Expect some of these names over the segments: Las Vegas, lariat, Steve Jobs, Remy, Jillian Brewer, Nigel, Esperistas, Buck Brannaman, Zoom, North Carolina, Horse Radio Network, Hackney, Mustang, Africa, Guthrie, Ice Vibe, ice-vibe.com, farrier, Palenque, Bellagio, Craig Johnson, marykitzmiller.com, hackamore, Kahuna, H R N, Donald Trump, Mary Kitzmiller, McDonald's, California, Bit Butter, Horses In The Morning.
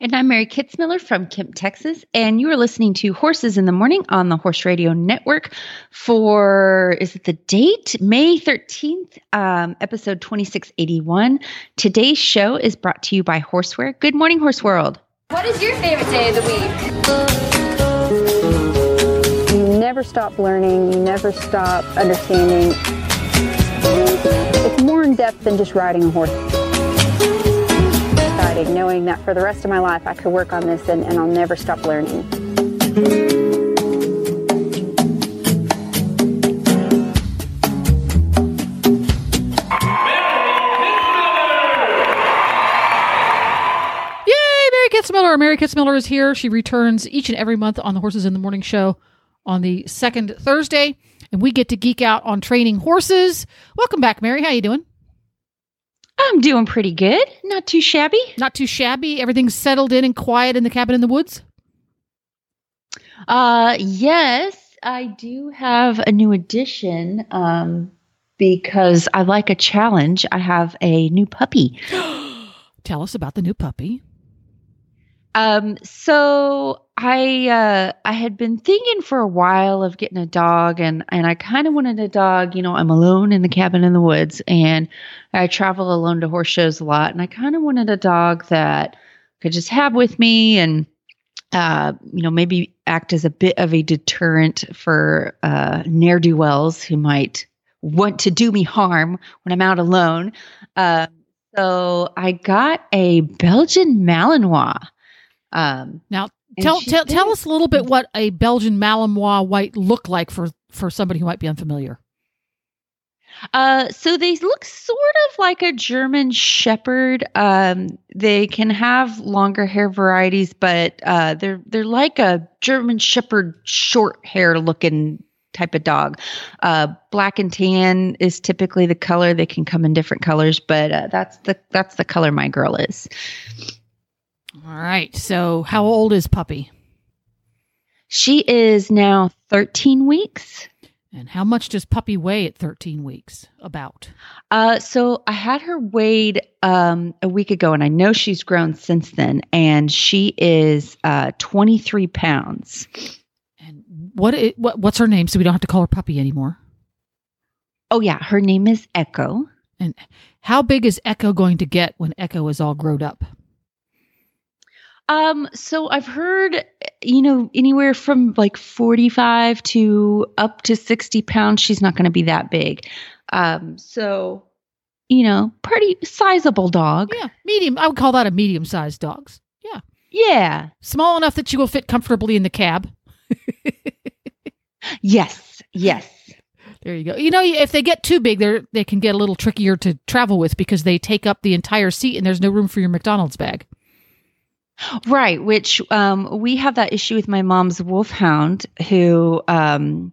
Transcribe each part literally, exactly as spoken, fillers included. And I'm Mary Kitzmiller from Kemp, Texas, and you are listening to Horses in the Morning on the Horse Radio Network for, is it the date? May thirteenth, um, episode twenty-six eighty-one. Today's show is brought to you by Horseware. Good morning, Horse World. What is your favorite day of the week? You never stop learning. You never stop understanding. It's more in-depth than just riding a horse. Knowing that for the rest of my life I could work on this and, and I'll never stop learning. Yay, Mary Kitzmiller! Mary Kitzmiller is here. She returns each and every month on the Horses in the Morning show on the second Thursday, and we get to geek out on training horses. Welcome back, Mary. How you doing? I'm doing pretty good. Not too shabby. Not too shabby. Everything's settled in and quiet in the cabin in the woods? Uh, yes, I do have a new addition um, because I like a challenge. I have a new puppy. Tell us about the new puppy. Um, so I uh, I had been thinking for a while of getting a dog, and, and I kind of wanted a dog. You know, I'm alone in the cabin in the woods, and I travel alone to horse shows a lot, and I kind of wanted a dog that I could just have with me and, uh, you know, maybe act as a bit of a deterrent for uh, ne'er-do-wells who might want to do me harm when I'm out alone. Uh, so I got a Belgian Malinois. Um, now, tell tell, tell us a little bit what a Belgian Malinois white look like for, for somebody who might be unfamiliar. Uh, so they look sort of like a German Shepherd. Um, they can have longer hair varieties, but uh, they're they're like a German Shepherd short hair looking type of dog. Uh, black and tan is typically the color. They can come in different colors, but uh, that's the that's the color my girl is. All right. So how old is Puppy? She is now thirteen weeks. And how much does Puppy weigh at thirteen weeks? About? Uh, so I had her weighed um, a week ago, and I know she's grown since then. And she is uh, twenty-three pounds. And what, it, what what's her name so we don't have to call her Puppy anymore? Oh, yeah. Her name is Echo. And how big is Echo going to get when Echo is all grown up? Um, so I've heard, you know, anywhere from like forty-five to up to sixty pounds, she's not going to be that big. Um, so, you know, pretty sizable dog. Yeah. Medium. I would call that a medium sized dog. Yeah. Yeah. Small enough that she will fit comfortably in the cab. Yes. Yes. There you go. You know, if they get too big, they're, they can get a little trickier to travel with because they take up the entire seat and there's no room for your McDonald's bag. Right, which um, we have that issue with my mom's wolfhound, who um,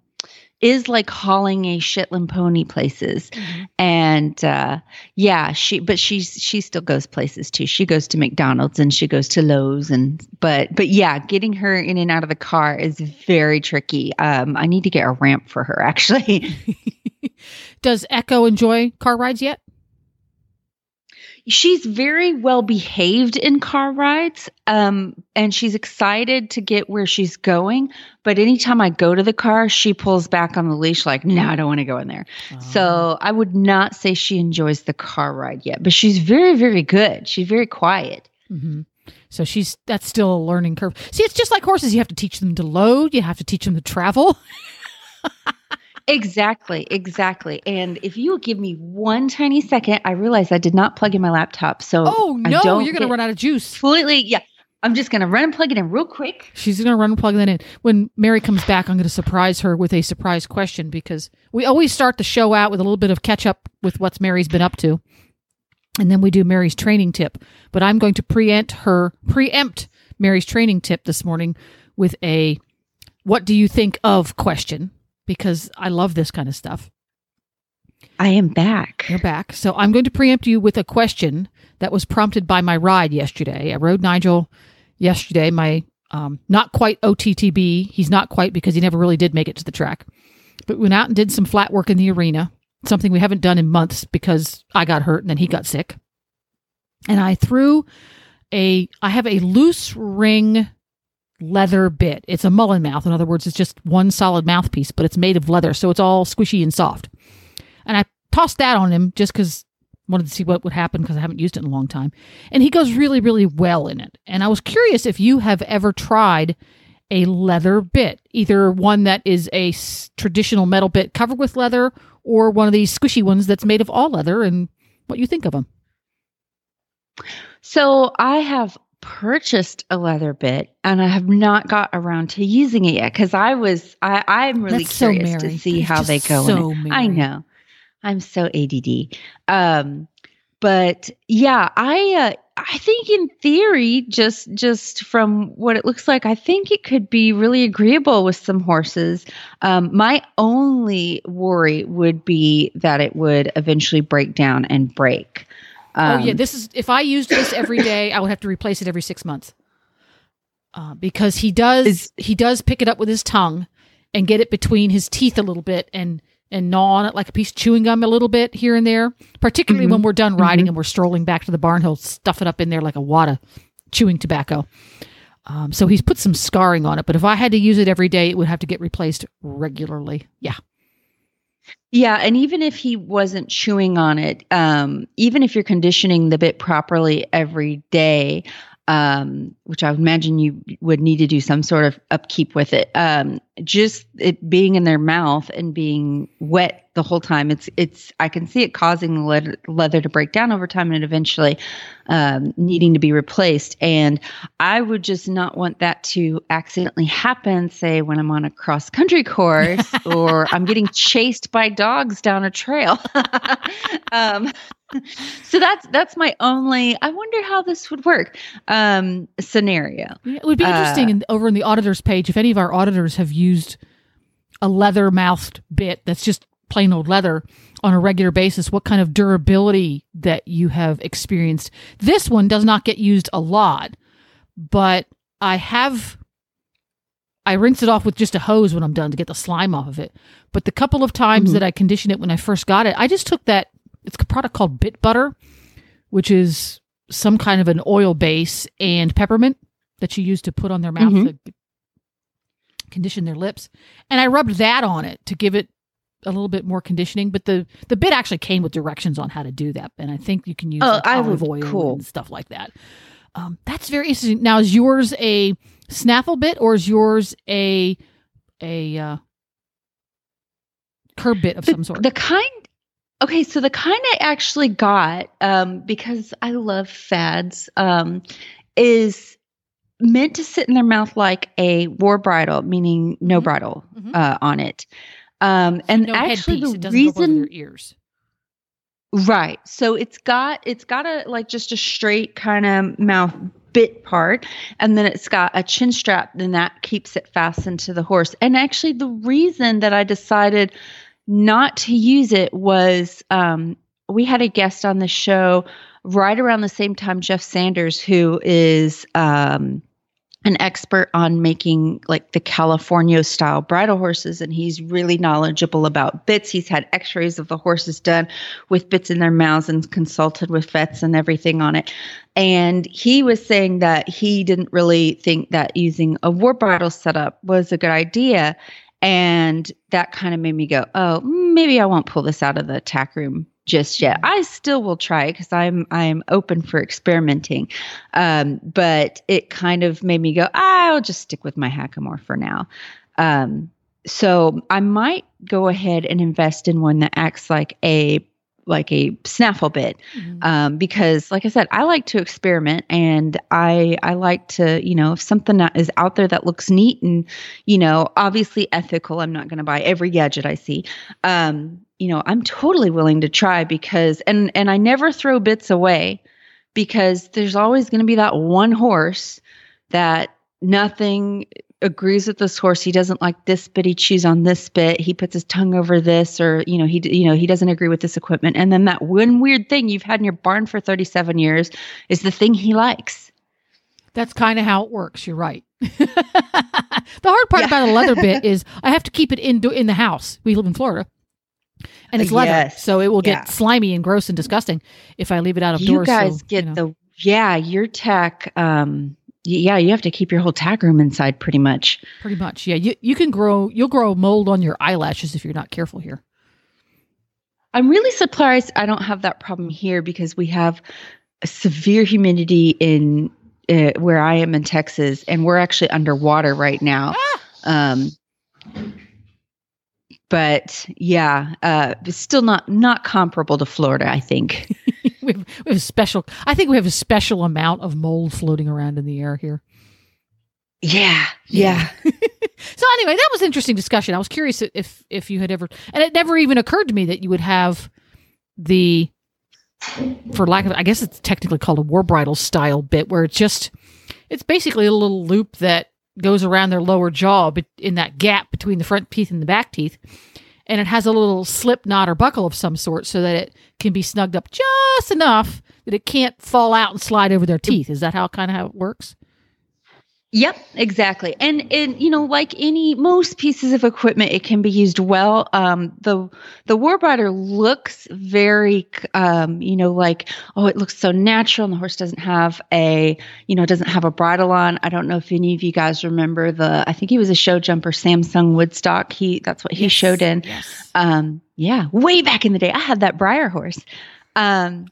is like hauling a Shetland pony places, mm-hmm. and uh, yeah, she but she she still goes places too. She goes to McDonald's and she goes to Lowe's, and but but yeah, getting her in and out of the car is very tricky. Um, I need to get a ramp for her actually. Does Echo enjoy car rides yet? She's very well behaved in car rides, um, and she's excited to get where she's going. But anytime I go to the car, she pulls back on the leash like, no, I don't want to go in there. Oh. So I would not say she enjoys the car ride yet, but she's very, very good. She's very quiet. Mm-hmm. So she's that's still a learning curve. See, it's just like horses. You have to teach them to load. You have to teach them to travel. Exactly, exactly. And if you will give me one tiny second, I realized I did not plug in my laptop. So oh no, I don't you're going to run out of juice. Completely, yeah. I'm just going to run and plug it in real quick. She's going to run and plug that in. When Mary comes back, I'm going to surprise her with a surprise question because we always start the show out with a little bit of catch up with what Mary's been up to. And then we do Mary's training tip. But I'm going to preempt her, preempt Mary's training tip this morning with a what do you think of question, because I love this kind of stuff. I am back. You're back. So I'm going to preempt you with a question that was prompted by my ride yesterday. I rode Nigel yesterday, my um, not quite O T T B. He's not quite because he never really did make it to the track. But we went out and did some flat work in the arena. Something we haven't done in months because I got hurt and then he got sick. And I threw a, I have a loose ring leather bit. It's a mullen mouth. In other words, it's just one solid mouthpiece, but it's made of leather. So it's all squishy and soft. And I tossed that on him just because I wanted to see what would happen because I haven't used it in a long time. And he goes really, really well in it. And I was curious if you have ever tried a leather bit, either one that is a traditional metal bit covered with leather or one of these squishy ones that's made of all leather, and what you think of them. So I have purchased a leather bit and I have not got around to using it yet because I was, I, I'm really that's curious so to see that's how they go. So in it. I know. I'm so A D D. Um, but yeah, I, uh, I think in theory, just just from what it looks like, I think it could be really agreeable with some horses. Um, my only worry would be that it would eventually break down and break. Um, oh yeah, this is if I used this every day, I would have to replace it every six months uh, because he does is, he does pick it up with his tongue and get it between his teeth a little bit and and gnaw on it like a piece of chewing gum a little bit here and there, particularly mm-hmm. when we're done riding mm-hmm. and we're strolling back to the barn. He'll stuff it up in there like a wad of chewing tobacco. Um, so he's put some scarring on it, but if I had to use it every day, it would have to get replaced regularly. Yeah. Yeah. And even if he wasn't chewing on it, um, even if you're conditioning the bit properly every day, um, which I would imagine you would need to do some sort of upkeep with it. Um, just it being in their mouth and being wet the whole time. It's, it's, I can see it causing the leather, leather to break down over time and eventually, um, needing to be replaced. And I would just not want that to accidentally happen, say when I'm on a cross country course or I'm getting chased by dogs down a trail. um, So that's that's my only. I wonder how this would work. Um, scenario. It would be interesting. Uh, in, over in the auditors page, if any of our auditors have used a leather mouthed bit that's just plain old leather on a regular basis, what kind of durability that you have experienced. This one does not get used a lot, but I have. I rinse it off with just a hose when I'm done to get the slime off of it. But the couple of times mm-hmm. that I conditioned it when I first got it, I just took that. It's a product called Bit Butter, which is some kind of an oil base and peppermint that you use to put on their mouth mm-hmm. to condition their lips. And I rubbed that on it to give it a little bit more conditioning. But the, the bit actually came with directions on how to do that. And I think you can use oh, like olive oil cool. and stuff like that. Um, that's very interesting. Now, is yours a snaffle bit or is yours a a uh, curb bit of the, some sort? The kind... Okay, so the kind I actually got, um, because I love fads, um, is meant to sit in their mouth like a war bridle, meaning no mm-hmm. bridle uh, on it. Um, so and no actually, headpiece. The it doesn't reason go over your ears, right? So it's got it's got a like just a straight kind of mouth bit part, and then it's got a chin strap, and that keeps it fastened to the horse. And actually, the reason that I decided not to use it was um, we had a guest on the show right around the same time, Jeff Sanders, who is um, an expert on making like the California style bridle horses. And he's really knowledgeable about bits. He's had x-rays of the horses done with bits in their mouths and consulted with vets and everything on it. And he was saying that he didn't really think that using a war bridle setup was a good idea. And that kind of made me go, oh, maybe I won't pull this out of the tack room just yet. I still will try it because I'm I'm open for experimenting. Um, but it kind of made me go, I'll just stick with my hackamore for now. Um, so I might go ahead and invest in one that acts like a like a snaffle bit. Mm-hmm. Um, because like I said, I like to experiment, and I, I like to, you know, if something is out there that looks neat and, you know, obviously ethical, I'm not going to buy every gadget I see. Um, you know, I'm totally willing to try because, and, and I never throw bits away because there's always going to be that one horse that nothing agrees with this horse. He doesn't like this bit. He chews on this bit. He puts his tongue over this, or, you know, he, you know, he doesn't agree with this equipment. And then that one weird thing you've had in your barn for thirty-seven years is the thing he likes. That's kind of how it works. You're right. The hard part yeah. about a leather bit is I have to keep it in, in the house. We live in Florida and it's leather. Yes. So it will get yeah. slimy and gross and disgusting if I leave it out of doors. You guys so, get you know. the, yeah, your tack, um, yeah, you have to keep your whole tack room inside pretty much. Pretty much. Yeah. You you can grow, you'll grow mold on your eyelashes if you're not careful here. I'm really surprised I don't have that problem here because we have a severe humidity in uh, where I am in Texas, and we're actually underwater right now. Ah! Um, but yeah, uh, still not, not comparable to Florida, I think. We have, we have a special, I think we have a special amount of mold floating around in the air here. Yeah. Yeah. yeah. So anyway, that was an interesting discussion. I was curious if, if you had ever, and it never even occurred to me that you would have the, for lack of, I guess it's technically called a war bridle style bit where it's just, it's basically a little loop that goes around their lower jaw, but in that gap between the front teeth and the back teeth. And it has a little slip knot or buckle of some sort so that it can be snugged up just enough that it can't fall out and slide over their teeth. Is that how kind of how it works? Yep, exactly. And, and you know, like any, most pieces of equipment, it can be used well. Um, the, the war bridle looks very, um, you know, like, oh, it looks so natural. And the horse doesn't have a, you know, doesn't have a bridle on. I don't know if any of you guys remember the, I think he was a show jumper, Samsung Woodstock. He, that's what he yes, showed in. Yes. Um, yeah. Way back in the day, I had that briar horse. Um,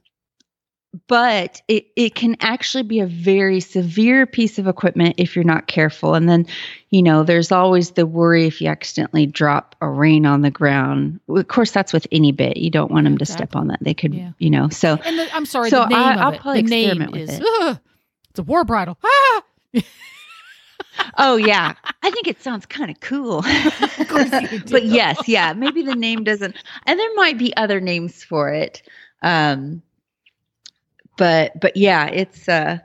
But it, it can actually be a very severe piece of equipment if you're not careful. And then, you know, there's always the worry if you accidentally drop a rein on the ground. Of course, that's with any bit. You don't want them to exactly. step on that. They could, yeah. you know, so. And the, I'm sorry, so the name I, of I'll it. probably the experiment name with is, it. Ugh, it's a war bridle. Ah! Oh, yeah. I think it sounds kind of cool. Of course you do. But yes, yeah, maybe the name doesn't. And there might be other names for it. Um But, but yeah, it's, uh,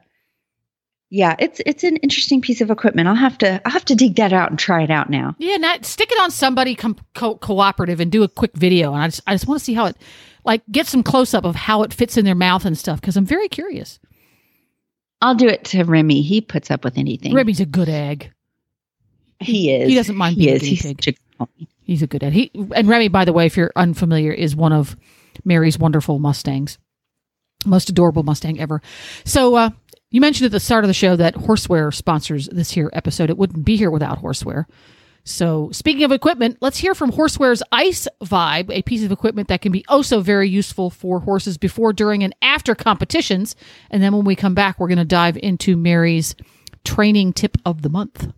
yeah, it's, it's an interesting piece of equipment. I'll have to, I'll have to dig that out and try it out now. Yeah. Not stick it on somebody com- co- cooperative and do a quick video. And I just, I just want to see how it, like, get some close up of how it fits in their mouth and stuff. 'Cause I'm very curious. I'll do it to Remy. He puts up with anything. Remy's a good egg. He is. He doesn't mind being he a He's pig. Chick- He's a good egg. He, and Remy, by the way, if you're unfamiliar, is one of Mary's wonderful Mustangs. Most adorable Mustang ever. So uh, you mentioned at the start of the show that Horseware sponsors this here episode. It wouldn't be here without Horseware. So speaking of equipment, let's hear from Horseware's Ice Vibe, a piece of equipment that can be also very useful for horses before, during, and after competitions. And then when we come back, we're going to dive into Mary's training tip of the month.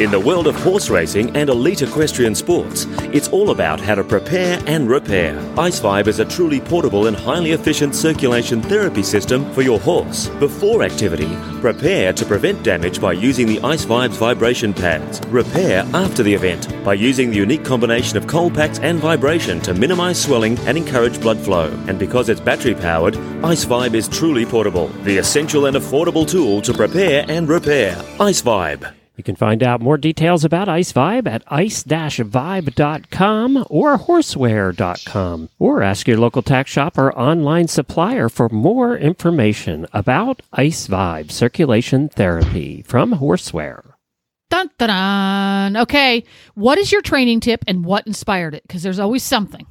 In the world of horse racing and elite equestrian sports, it's all about how to prepare and repair. Ice Vibe is a truly portable and highly efficient circulation therapy system for your horse. Before activity, prepare to prevent damage by using the Ice Vibe's vibration pads. Repair after the event by using the unique combination of cold packs and vibration to minimize swelling and encourage blood flow. And because it's battery powered, Ice Vibe is truly portable. The essential and affordable tool to prepare and repair. Ice Vibe. You can find out more details about Ice Vibe at ice dash vibe dot com or horseware dot com, or ask your local tack shop or online supplier for more information about Ice Vibe circulation therapy from Horseware. Dun, dun, dun. Okay, what is your training tip and what inspired it? Because there's always something.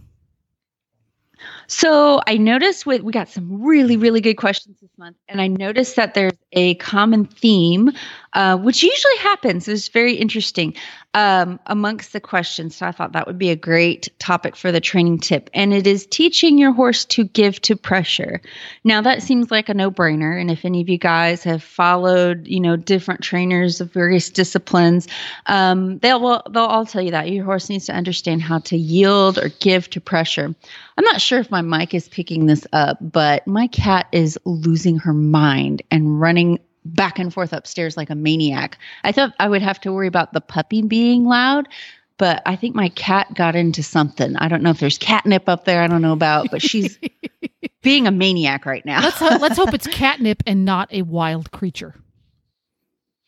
So I noticed we, we got some really, really good questions this month, and I noticed that there's a common theme uh, which usually happens. It was very interesting um, amongst the questions. So I thought that would be a great topic for the training tip. And it is teaching your horse to give to pressure. Now, that seems like a no-brainer. And if any of you guys have followed, you know, different trainers of various disciplines, um, they'll, well, they'll all tell you that. Your horse needs to understand how to yield or give to pressure. I'm not sure if my mic is picking this up, but my cat is losing her mind and running back and forth upstairs like a maniac. I thought I would have to worry about the puppy being loud, but I think my cat got into something. I don't know if there's catnip up there. I don't know about, but she's being a maniac right now. Let's ho- let's hope it's catnip and not a wild creature.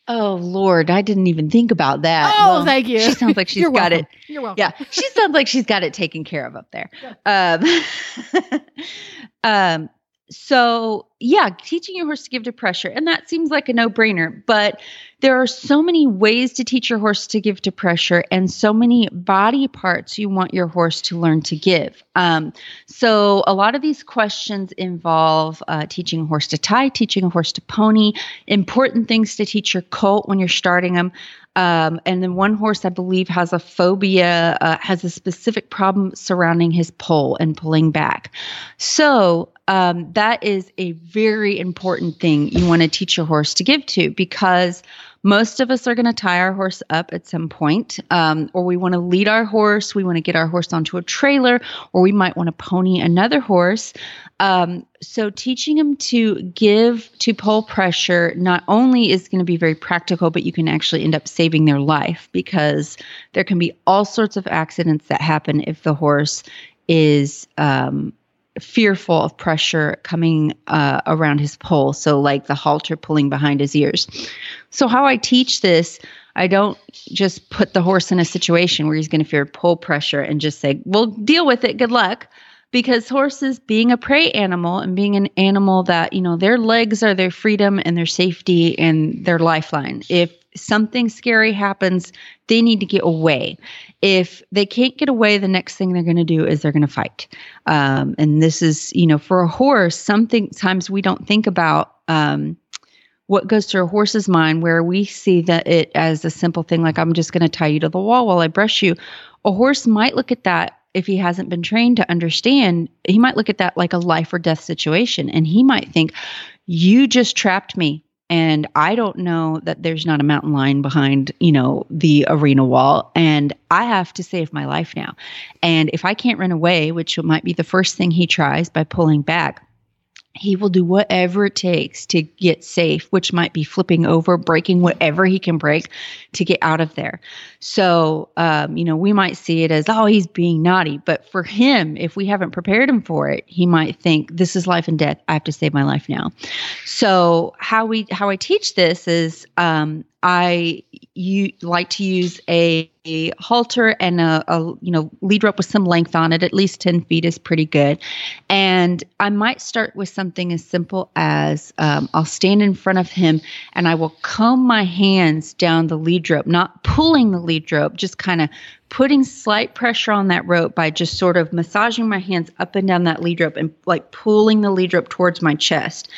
Oh, Lord, I didn't even think about that. Oh, well, thank you. She sounds like she's You're got welcome. it. You're welcome. Yeah, she sounds like she's got it taken care of up there. Yeah. Um, um, so, yeah, teaching your horse to give to pressure. And that seems like a no-brainer. But there are so many ways to teach your horse to give to pressure and so many body parts you want your horse to learn to give. Um, so a lot of these questions involve uh, teaching a horse to tie, teaching a horse to pony, important things to teach your colt when you're starting them. Um, and then one horse, I believe, has a phobia, uh, has a specific problem surrounding his pull and pulling back. So um, that is a very important thing you want to teach your horse to give to, because most of us are going to tie our horse up at some point, um, or we want to lead our horse, we want to get our horse onto a trailer, or we might want to pony another horse. Um, so teaching them to give to pull pressure not only is going to be very practical, but you can actually end up saving their life, because there can be all sorts of accidents that happen if the horse is um, fearful of pressure coming uh, around his poll. So like the halter pulling behind his ears. So how I teach this, I don't just put the horse in a situation where he's going to fear pull pressure and just say, well, deal with it. Good luck. Because horses, being a prey animal and being an animal that, you know, their legs are their freedom and their safety and their lifeline. If something scary happens, they need to get away. If they can't get away, the next thing they're going to do is they're going to fight. Um, and this is, you know, for a horse, sometimes we don't think about um, what goes through a horse's mind, where we see that it as a simple thing, like I'm just going to tie you to the wall while I brush you. A horse might look at that, if he hasn't been trained to understand, he might look at that like a life or death situation. And he might think, you just trapped me. And I don't know that there's not a mountain lion behind, you know, the arena wall. And I have to save my life now. And if I can't run away, which might be the first thing he tries by pulling back, he will do whatever it takes to get safe, which might be flipping over, breaking whatever he can break to get out of there. So, um, you know, we might see it as, oh, he's being naughty. But for him, if we haven't prepared him for it, he might think, this is life and death. I have to save my life now. So how we how I teach this is um, I you like to use a, a halter and a, a, you know, lead rope with some length on it. At least ten feet is pretty good. And I might start with something as simple as um, I'll stand in front of him and I will comb my hands down the lead rope, not pulling the lead rope, just kind of putting slight pressure on that rope by just sort of massaging my hands up and down that lead rope and like pulling the lead rope towards my chest.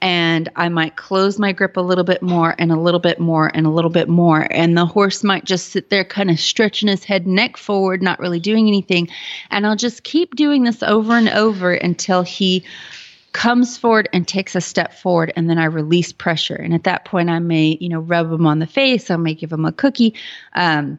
And I might close my grip a little bit more and a little bit more and a little bit more. And the horse might just sit there kind of stretching his head neck forward, not really doing anything. And I'll just keep doing this over and over until he comes forward and takes a step forward, and then I release pressure. And at that point I may, you know, rub him on the face. I may give him a cookie. Um,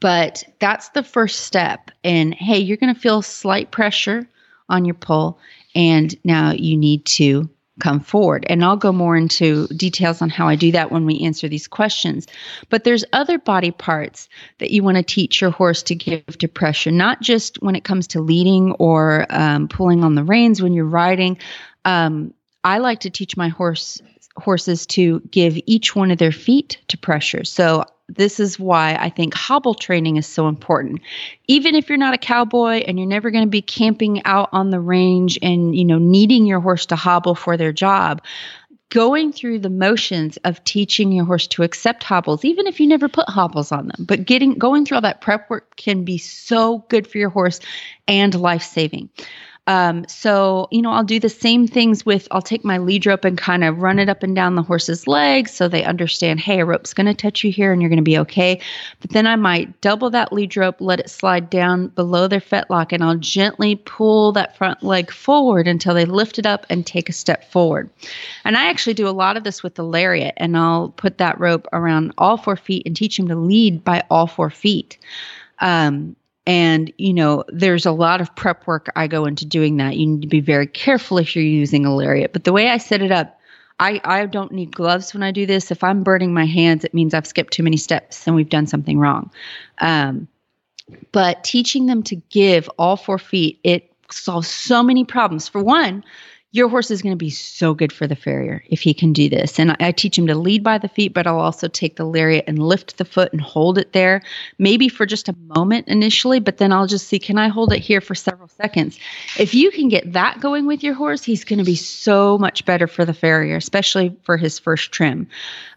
but that's the first step. And hey, you're going to feel slight pressure on your pull. And now you need to come forward. And I'll go more into details on how I do that when we answer these questions. But there's other body parts that you want to teach your horse to give to pressure, not just when it comes to leading or um, pulling on the reins when you're riding. Um, I like to teach my horse horses to give each one of their feet to pressure. So this is why I think hobble training is so important. Even if you're not a cowboy and you're never going to be camping out on the range and, you know, needing your horse to hobble for their job, going through the motions of teaching your horse to accept hobbles, even if you never put hobbles on them, but getting going through all that prep work can be so good for your horse and life-saving. Um, so, you know, I'll do the same things with, I'll take my lead rope and kind of run it up and down the horse's legs so they understand, hey, a rope's going to touch you here and you're going to be okay. But then I might double that lead rope, let it slide down below their fetlock, and I'll gently pull that front leg forward until they lift it up and take a step forward. And I actually do a lot of this with the lariat, and I'll put that rope around all four feet and teach them to lead by all four feet. Um, And, you know, there's a lot of prep work I go into doing that. You need to be very careful if you're using a lariat. But the way I set it up, I, I don't need gloves when I do this. If I'm burning my hands, it means I've skipped too many steps and we've done something wrong. Um, but teaching them to give all four feet, it solves so many problems. For one, your horse is going to be so good for the farrier if he can do this. And I, I teach him to lead by the feet, but I'll also take the lariat and lift the foot and hold it there, maybe for just a moment initially, but then I'll just see, can I hold it here for several seconds? If you can get that going with your horse, he's going to be so much better for the farrier, especially for his first trim.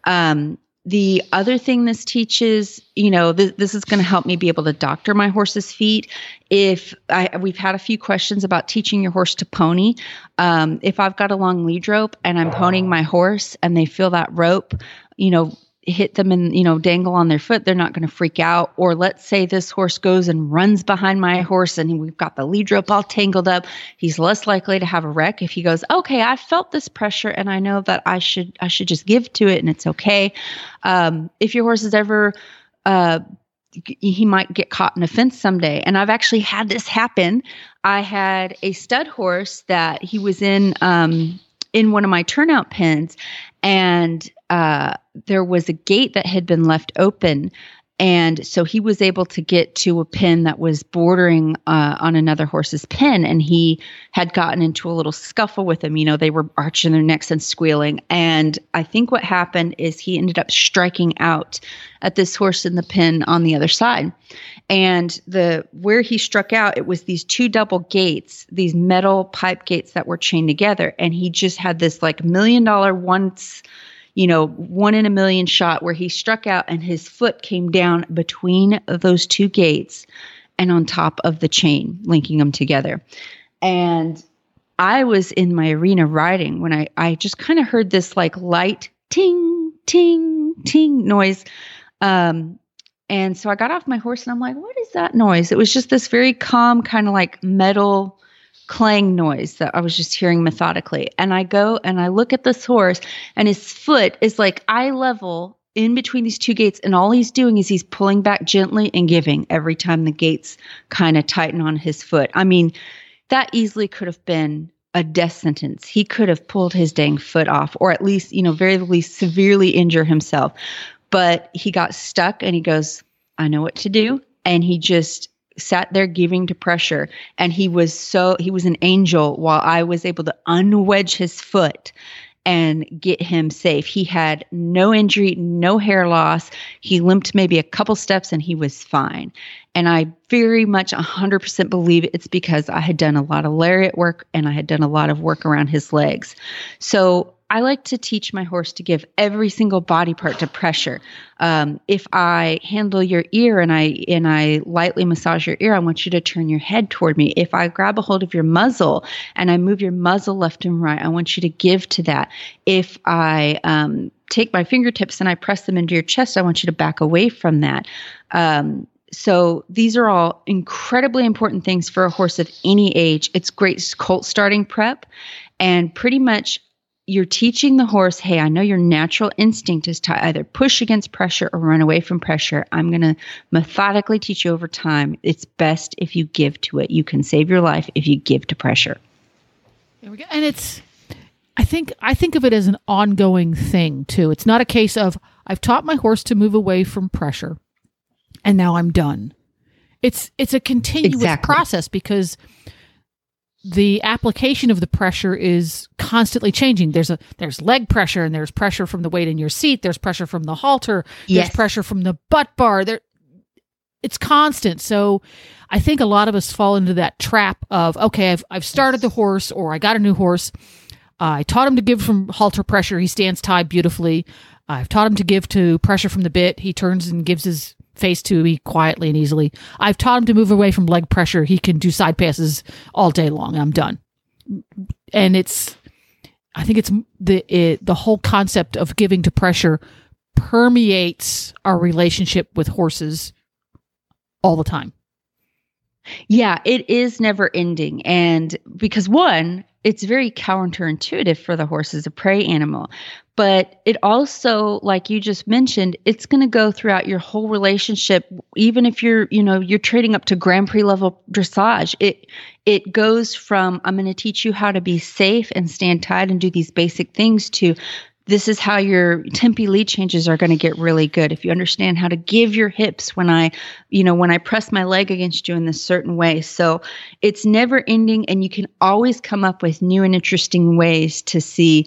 Um, The other thing this teaches, you know, th- this is going to help me be able to doctor my horse's feet. If I, we've had a few questions about teaching your horse to pony. Um, if I've got a long lead rope and I'm ponying my horse and they feel that rope, you know, hit them and, you know, dangle on their foot, they're not going to freak out. Or let's say this horse goes and runs behind my horse and we've got the lead rope all tangled up. He's less likely to have a wreck if he goes, okay, I felt this pressure and I know that I should, I should just give to it and it's okay. Um, if your horse is ever, uh, he might get caught in a fence someday. And I've actually had this happen. I had a stud horse that he was in, um, in one of my turnout pens, and, uh, there was a gate that had been left open. And so he was able to get to a pen that was bordering uh, on another horse's pen. And he had gotten into a little scuffle with him. You know, they were arching their necks and squealing. And I think what happened is he ended up striking out at this horse in the pen on the other side. And the where he struck out, it was these two double gates, these metal pipe gates that were chained together. And he just had this like million dollar once you know, one in a million shot where he struck out and his foot came down between those two gates and on top of the chain, linking them together. And I was in my arena riding when I, I just kind of heard this like light ting, ting, ting noise. Um, and so I got off my horse and I'm like, what is that noise? It was just this very calm kind of like metal clang noise that I was just hearing methodically. And I go and I look at this horse and his foot is like eye level in between these two gates. And all he's doing is he's pulling back gently and giving every time the gates kind of tighten on his foot. I mean, that easily could have been a death sentence. He could have pulled his dang foot off, or at least, you know, very least severely injure himself, but he got stuck and he goes, I know what to do. And he just sat there giving to pressure. And he was so, he was an angel while I was able to unwedge his foot and get him safe. He had no injury, no hair loss. He limped maybe a couple steps and he was fine. And I very much one hundred percent believe it's because I had done a lot of lariat work and I had done a lot of work around his legs. So I like to teach my horse to give every single body part to pressure. Um, if I handle your ear and I and I lightly massage your ear, I want you to turn your head toward me. If I grab a hold of your muzzle and I move your muzzle left and right, I want you to give to that. If I um, take my fingertips and I press them into your chest, I want you to back away from that. Um, So these are all incredibly important things for a horse of any age. It's great colt starting prep, and pretty much you're teaching the horse, hey, I know your natural instinct is to either push against pressure or run away from pressure. I'm going to methodically teach you over time. It's best if you give to it. You can save your life if you give to pressure. There we go. And it's, I think, I think of it as an ongoing thing too. It's not a case of I've taught my horse to move away from pressure and now I'm done. It's, it's a continuous exactly. process because the application of the pressure is constantly changing. There's a there's leg pressure, and there's pressure from the weight in your seat. There's pressure from the halter. Yes. There's pressure from the butt bar. There, it's constant. So I think a lot of us fall into that trap of, okay, I've I've started the horse, or I got a new horse. Uh, I taught him to give from halter pressure. He stands tied beautifully. I've taught him to give to pressure from the bit. He turns and gives his face to me quietly and easily. I've taught him to move away from leg pressure. He can do side passes all day long. I'm done. And it's, I think it's the it, the whole concept of giving to pressure permeates our relationship with horses all the time. Yeah, it is never ending. And because one, it's very counterintuitive for the horse as a prey animal, but it also, like you just mentioned, it's going to go throughout your whole relationship. Even if you're, you know, you're trading up to Grand Prix level dressage, it, it goes from, I'm going to teach you how to be safe and stand tight and do these basic things to, this is how your tempi lead changes are going to get really good. If you understand how to give your hips when I, you know, when I press my leg against you in this certain way. So it's never ending, and you can always come up with new and interesting ways to see,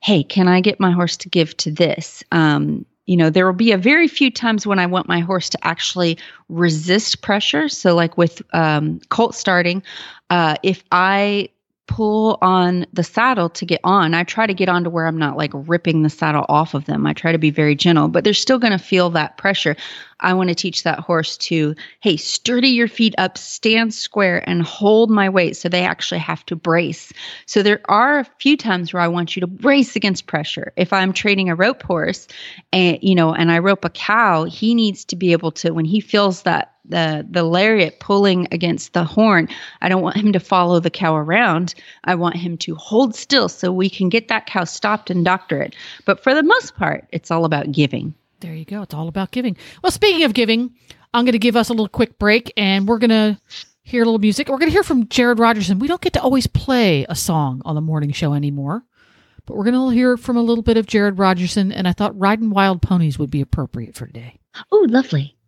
hey, can I get my horse to give to this? Um, you know, there will be a very few times when I want my horse to actually resist pressure. So like with um, colt starting, uh, if I pull on the saddle to get on, I try to get on to where I'm not like ripping the saddle off of them. I try to be very gentle, but they're still going to feel that pressure. I want to teach that horse to, hey, sturdy your feet up, stand square, and hold my weight. So they actually have to brace. So there are a few times where I want you to brace against pressure. If I'm training a rope horse and, you know, and I rope a cow, he needs to be able to, when he feels that the the lariat pulling against the horn, I don't want him to follow the cow around. I want him to hold still so we can get that cow stopped and doctor it. But for the most part, it's all about giving. There you go. It's all about giving. Well, speaking of giving, I'm going to give us a little quick break, and we're going to hear a little music. We're going to hear from Jared Rogerson. We don't get to always play a song on the morning show anymore, but we're going to hear from a little bit of Jared Rogerson, and I thought Riding Wild Ponies would be appropriate for today. Oh, lovely.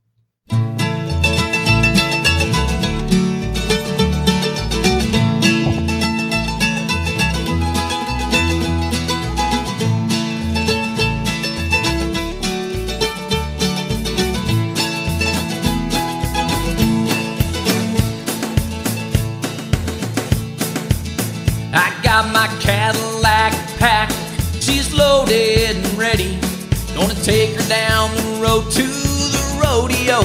Got my Cadillac packed, she's loaded and ready. Gonna take her down the road to the rodeo.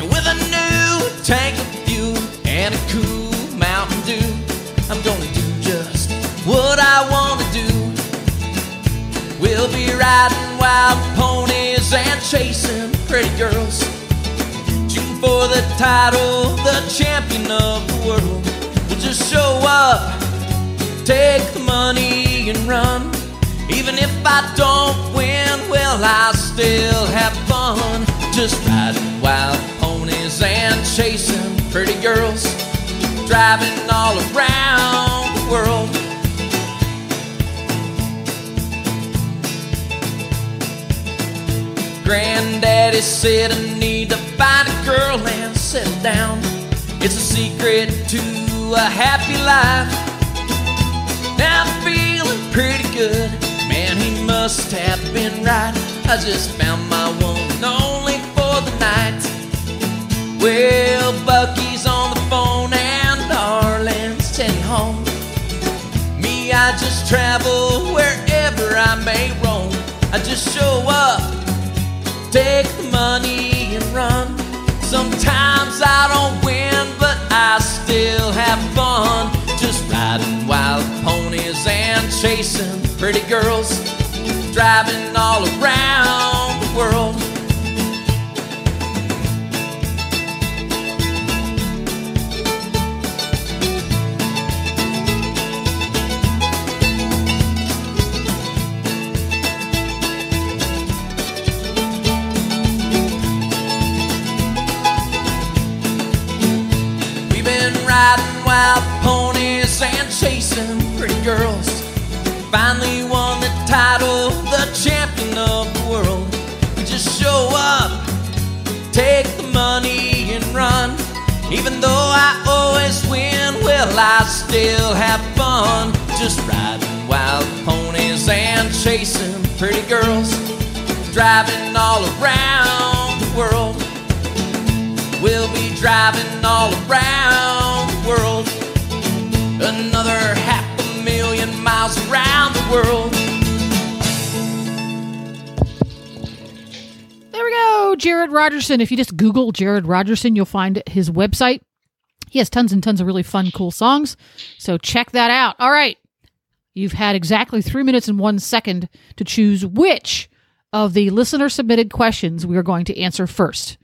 And with a new tank of fuel and a cool Mountain Dew, I'm gonna do just what I wanna do. We'll be riding wild ponies and chasing pretty girls, shooting for the title, the champion of the world. We'll just show up, take the money and run. Even if I don't win, well, I still have fun. Just riding wild ponies and chasing pretty girls, driving all around the world. Granddaddy said I need to find a girl and settle down. It's a secret to a happy life. Now I'm feeling pretty good, man, he must have been right. I just found my one and only for the night. Well, Bucky's on the phone and Darlin's heading home. Me, I just travel wherever I may roam. I just show up, take the money and run. Sometimes I don't win, but I still have fun. Just riding wild ponies and chasing pretty girls, driving all around the world. We've been riding wild ponies and chasing pretty girls, finally won the title, the champion of the world. We just show up, take the money and run. Even though I always win, well, I still have fun. Just riding wild ponies and chasing pretty girls, driving all around the world. We'll be driving all around the world. Another half a million miles around the world. There we go, Jared Jared Rogerson. If you just Google Jared Rogerson, you'll find his website. He has tons and tons of really fun, cool songs. So check that out. All right. You've had exactly three minutes and one second to choose which of the listener-submitted questions we are going to answer first.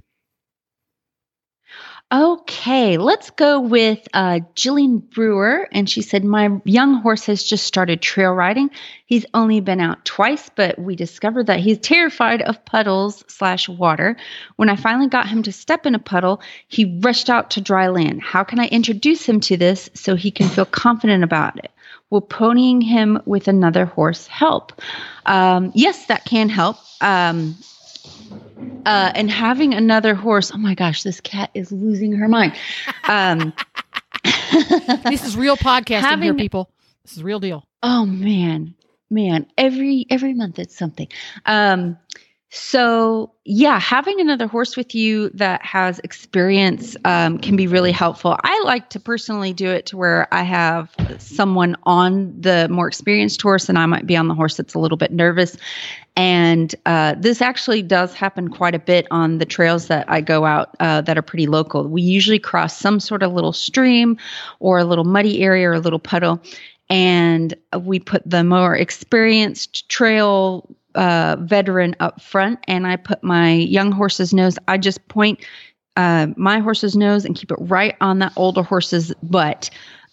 Okay, let's go with uh, Jillian Brewer. And she said, my young horse has just started trail riding. He's only been out twice, but we discovered that he's terrified of puddles slash water. When I finally got him to step in a puddle, he rushed out to dry land. How can I introduce him to this so he can feel confident about it? Will ponying him with another horse help? Um, yes, that can help. Um Uh, and having another horse. Oh my gosh, this cat is losing her mind. Um, this is real podcasting having, here, people. This is real deal. Oh man, man. Every, every month it's something. Um, so yeah, having another horse with you that has experience, um, can be really helpful. I like to personally do it to where I have someone on the more experienced horse and I might be on the horse that's a little bit nervous. And, uh, this actually does happen quite a bit on the trails that I go out, uh, that are pretty local. We usually cross some sort of little stream or a little muddy area or a little puddle. And we put the more experienced trail, uh, veteran up front. And I put my young horse's nose. I just point, uh, my horse's nose and keep it right on that older horse's butt.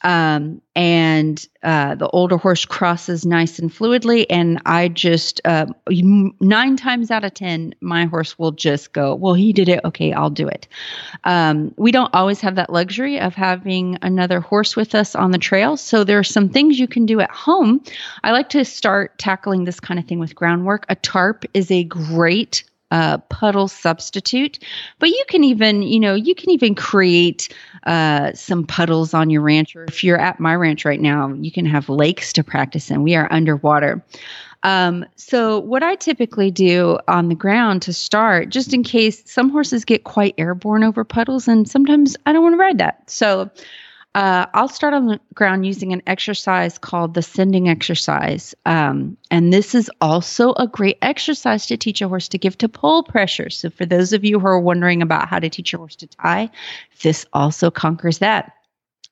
Um, and, uh, the older horse crosses nice and fluidly. And I just, uh, nine times out of ten, my horse will just go, well, he did it. Okay. I'll do it. Um, we don't always have that luxury of having another horse with us on the trail. So there are some things you can do at home. I like to start tackling this kind of thing with groundwork. A tarp is a great, uh, puddle substitute, but you can even, you know, you can even create, uh, some puddles on your ranch, or if you're at my ranch right now, you can have lakes to practice in. We are underwater. Um, so what I typically do on the ground to start, just in case some horses get quite airborne over puddles and sometimes I don't want to ride that. So, Uh, I'll start on the ground using an exercise called the sending exercise. Um, and this is also a great exercise to teach a horse to give to pull pressure. So for those of you who are wondering about how to teach your horse to tie, this also conquers that.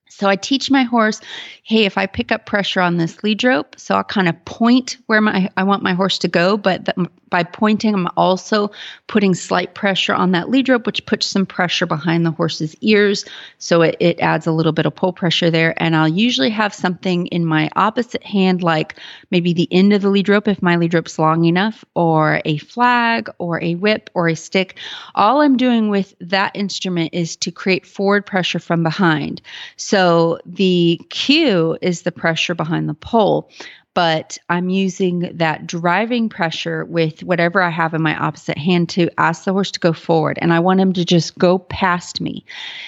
So I teach my horse, hey, if I pick up pressure on this lead rope, so I'll kind of point where my I want my horse to go, but the, by pointing, I'm also putting slight pressure on that lead rope, which puts some pressure behind the horse's ears, so it, it adds a little bit of pull pressure there. And I'll usually have something in my opposite hand, like maybe the end of the lead rope, if my lead rope's long enough, or a flag, or a whip, or a stick. All I'm doing with that instrument is to create forward pressure from behind. So So the cue is the pressure behind the pole, but I'm using that driving pressure with whatever I have in my opposite hand to ask the horse to go forward. And I want him to just go past me.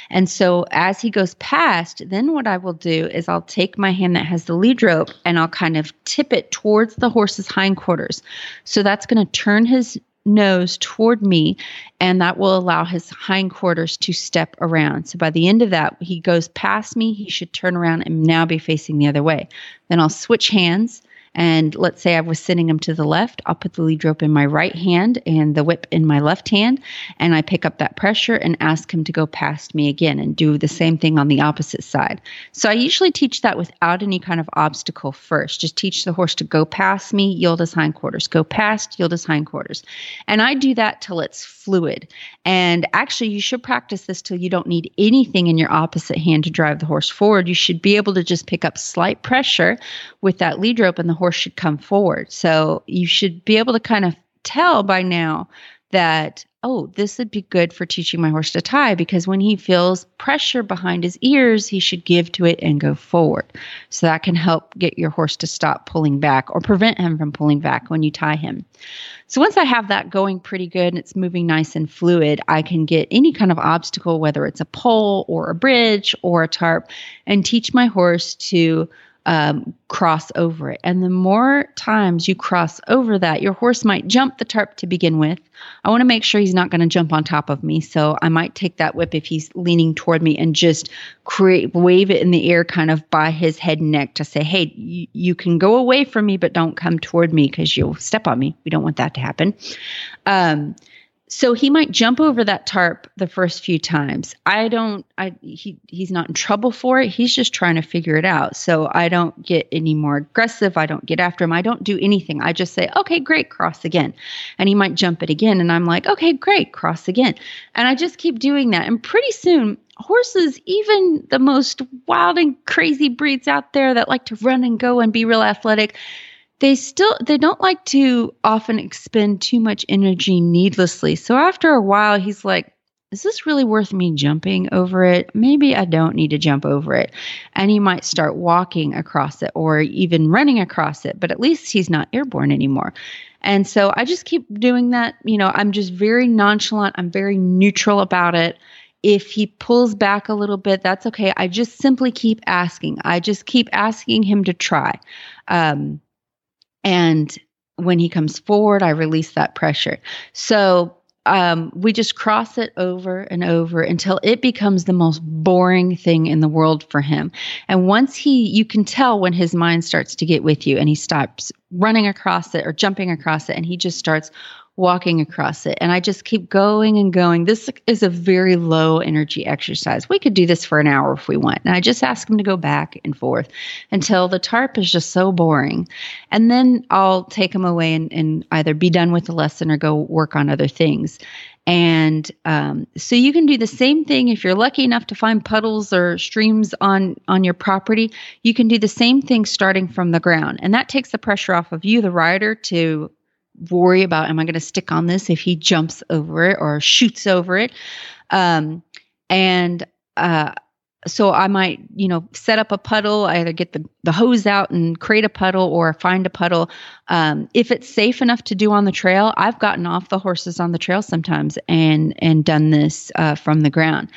And so as he goes past, then what I will do is I'll take my hand that has the lead rope and I'll kind of tip it towards the horse's hindquarters. So that's going to turn his nose toward me, and that will allow his hindquarters to step around. So by the end of that, he goes past me, he should turn around and now be facing the other way. Then I'll switch hands, and let's say I was sending him to the left, I'll put the lead rope in my right hand and the whip in my left hand, and I pick up that pressure and ask him to go past me again and do the same thing on the opposite side. So I usually teach that without any kind of obstacle first. Just teach the horse to go past me, yield his hindquarters, go past, yield his hindquarters. And I do that till it's fluid. And actually, you should practice this till you don't need anything in your opposite hand to drive the horse forward. You should be able to just pick up slight pressure with that lead rope and the horse horse should come forward. So you should be able to kind of tell by now that, oh, this would be good for teaching my horse to tie, because when he feels pressure behind his ears, he should give to it and go forward. So that can help get your horse to stop pulling back or prevent him from pulling back when you tie him. So once I have that going pretty good and it's moving nice and fluid, I can get any kind of obstacle, whether it's a pole or a bridge or a tarp, and teach my horse to Um, cross over it. And the more times you cross over that, your horse might jump the tarp to begin with. I want to make sure he's not going to jump on top of me. So I might take that whip if he's leaning toward me and just create, wave it in the air kind of by his head and neck to say, hey, you, you can go away from me, but don't come toward me because you'll step on me. We don't want that to happen. Um, So he might jump over that tarp the first few times. I don't, I, he, he's not in trouble for it. He's just trying to figure it out. So I don't get any more aggressive. I don't get after him. I don't do anything. I just say, okay, great, cross again. And he might jump it again. And I'm like, okay, great, cross again. And I just keep doing that. And pretty soon, horses, even the most wild and crazy breeds out there that like to run and go and be real athletic, they still, they don't like to often expend too much energy needlessly. So after a while, he's like, is this really worth me jumping over it? Maybe I don't need to jump over it. And he might start walking across it or even running across it, but at least he's not airborne anymore. And so I just keep doing that. You know, I'm just very nonchalant. I'm very neutral about it. If he pulls back a little bit, that's okay. I just simply keep asking. I just keep asking him to try. Um, And when he comes forward, I release that pressure. So um, we just cross it over and over until it becomes the most boring thing in the world for him. And once he, you can tell when his mind starts to get with you and he stops running across it or jumping across it and he just starts walking across it. And I just keep going and going. This is a very low energy exercise. We could do this for an hour if we want. And I just ask him to go back and forth until the tarp is just so boring. And then I'll take him away and, and either be done with the lesson or go work on other things. And um, so you can do the same thing if you're lucky enough to find puddles or streams on, on your property. You can do the same thing starting from the ground. And that takes the pressure off of you, the rider, to worry about, am I going to stick on this if he jumps over it or shoots over it? Um, and, uh, so I might, you know, set up a puddle, I either get the, the hose out and create a puddle or find a puddle. Um, if it's safe enough to do on the trail, I've gotten off the horses on the trail sometimes and, and done this, uh, from the ground.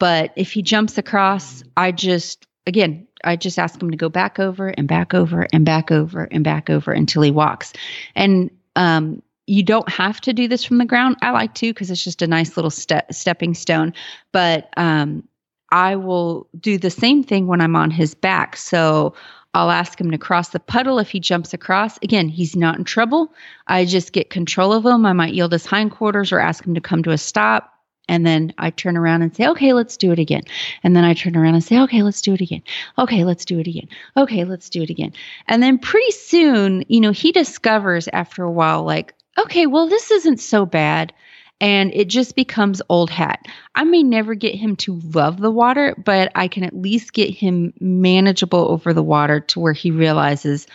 But if he jumps across, I just, again, I just ask him to go back over and back over and back over and back over until he walks. And, Um, you don't have to do this from the ground. I like to, because it's just a nice little step, stepping stone. But um, I will do the same thing when I'm on his back. So I'll ask him to cross the puddle. If he jumps across, again, he's not in trouble. I just get control of him. I might yield his hindquarters or ask him to come to a stop. And then I turn around and say, okay, let's do it again. And then I turn around and say, okay, let's do it again. Okay, let's do it again. Okay, let's do it again. And then pretty soon, you know, he discovers after a while, like, okay, well, this isn't so bad. And it just becomes old hat. I may never get him to love the water, but I can at least get him manageable over the water to where he realizes,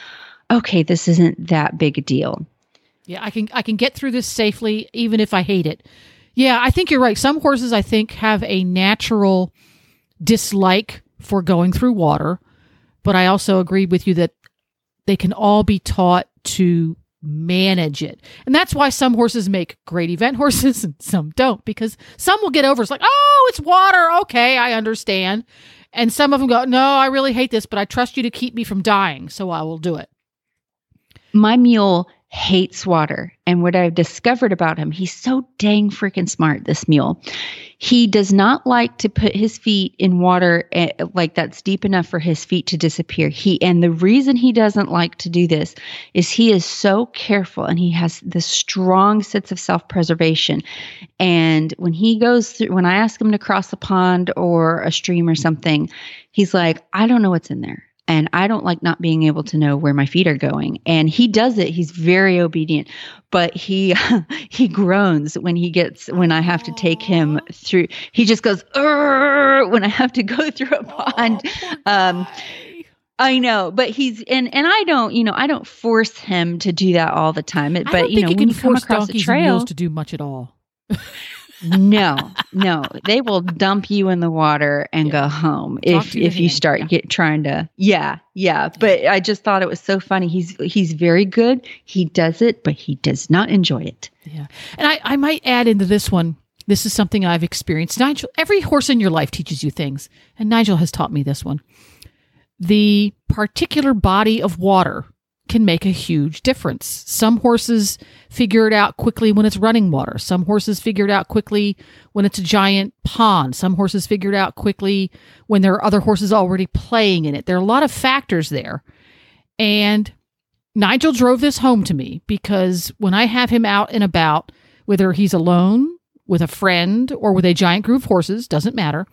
okay, this isn't that big a deal. Yeah, I can I can get through this safely, even if I hate it. Yeah, I think you're right. Some horses, I think, have a natural dislike for going through water. But I also agree with you that they can all be taught to manage it. And that's why some horses make great event horses and some don't, because some will get over. It's like, oh, it's water. Okay, I understand. And some of them go, no, I really hate this, but I trust you to keep me from dying, so I will do it. My mule hates water. And what I've discovered about him, he's so dang freaking smart, this mule. He does not like to put his feet in water at, like that's deep enough for his feet to disappear. He, and the reason he doesn't like to do this is he is so careful and he has this strong sense of self-preservation. And when he goes through, when I ask him to cross a pond or a stream or something, he's like, I don't know what's in there. And I don't like not being able to know where my feet are going. And he does it. He's very obedient, but he, he groans when he gets, when I have to take him through, he just goes, "Urgh," when I have to go through a pond. Um, I know, but he's, and, and I don't, you know, I don't force him to do that all the time, but I don't you think know, you when can you come force across donkeys a trail and mules to do much at all. no, no, they will dump you in the water and yeah. go home Talk if if hand. you start yeah. get trying to. Yeah, yeah. But I just thought it was so funny. He's he's very good. He does it, but he does not enjoy it. Yeah, and I, I might add into this one. This is something I've experienced. Nigel, every horse in your life teaches you things, and Nigel has taught me this one. The particular body of water can make a huge difference. Some horses figure it out quickly when it's running water. Some horses figure it out quickly when it's a giant pond. Some horses figure it out quickly when there are other horses already playing in it. There are a lot of factors there. And Nigel drove this home to me because when I have him out and about, whether he's alone, with a friend, or with a giant group of horses, doesn't matter.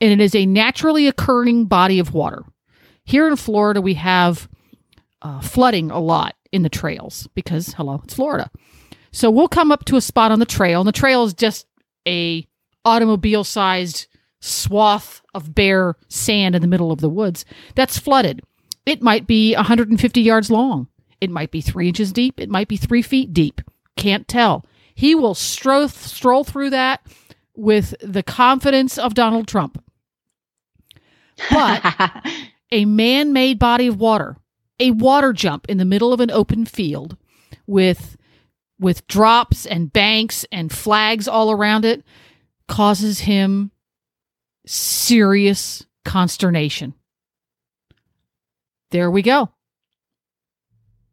And it is a naturally occurring body of water. Here in Florida, we have uh, flooding a lot in the trails because, hello, it's Florida. So we'll come up to a spot on the trail, and the trail is just a automobile-sized swath of bare sand in the middle of the woods that's flooded. It might be one hundred fifty yards long. It might be three inches deep. It might be three feet deep. Can't tell. He will stro- stroll through that with the confidence of Donald Trump. But a man-made body of water, a water jump in the middle of an open field with, with drops and banks and flags all around it, causes him serious consternation. There we go.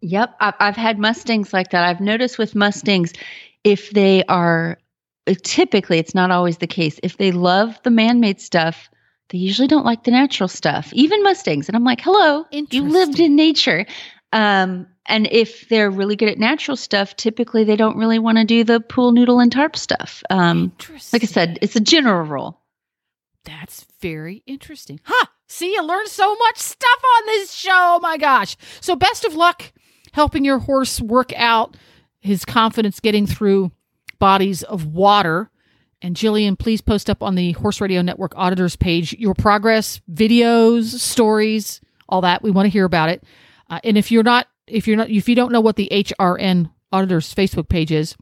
Yep, I've, I've had Mustangs like that. I've noticed with Mustangs, if they are, typically, it's not always the case. If they love the man-made stuff, they usually don't like the natural stuff, even Mustangs. And I'm like, hello, you lived in nature. Um, and if they're really good at natural stuff, typically they don't really want to do the pool noodle and tarp stuff. Um, like I said, it's a general rule. That's very interesting. Huh. See, you learn so much stuff on this show. Oh my gosh. So best of luck helping your horse work out his confidence getting through bodies of water. And Jillian, please post up on the Horse Radio Network auditors page your progress, videos, stories, all that. We want to hear about it. Uh, and if you're not, if you're not, if you don't know what the H R N auditors Facebook page is,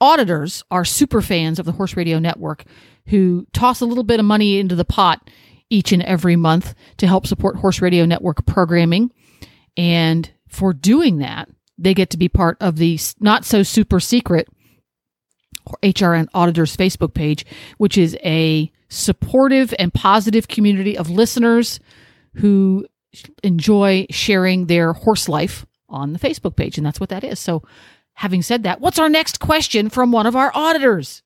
auditors are super fans of the Horse Radio Network who toss a little bit of money into the pot each and every month to help support Horse Radio Network programming. And for doing that, they get to be part of the not-so-super-secret H R N Auditors Facebook page, which is a supportive and positive community of listeners who enjoy sharing their horse life on the Facebook page, and that's what that is. So having said that, what's our next question from one of our auditors?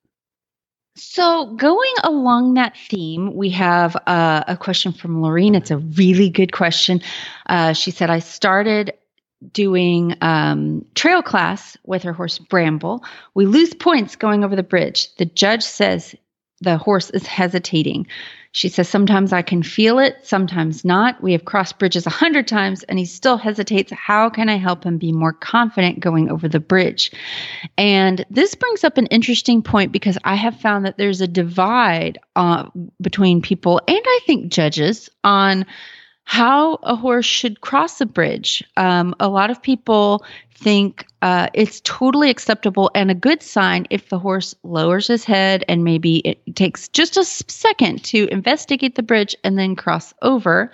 So going along that theme, we have uh, a question from Lorene. It's a really good question. Uh, she said, I started doing um, trail class with her horse Bramble. We lose points going over the bridge. The judge says the horse is hesitating. She says, sometimes I can feel it, sometimes not. We have crossed bridges a hundred times and he still hesitates. How can I help him be more confident going over the bridge? And this brings up an interesting point because I have found that there's a divide uh, between people and I think judges on how a horse should cross a bridge. Um, a lot of people think uh, it's totally acceptable and a good sign if the horse lowers his head and maybe it takes just a second to investigate the bridge and then cross over.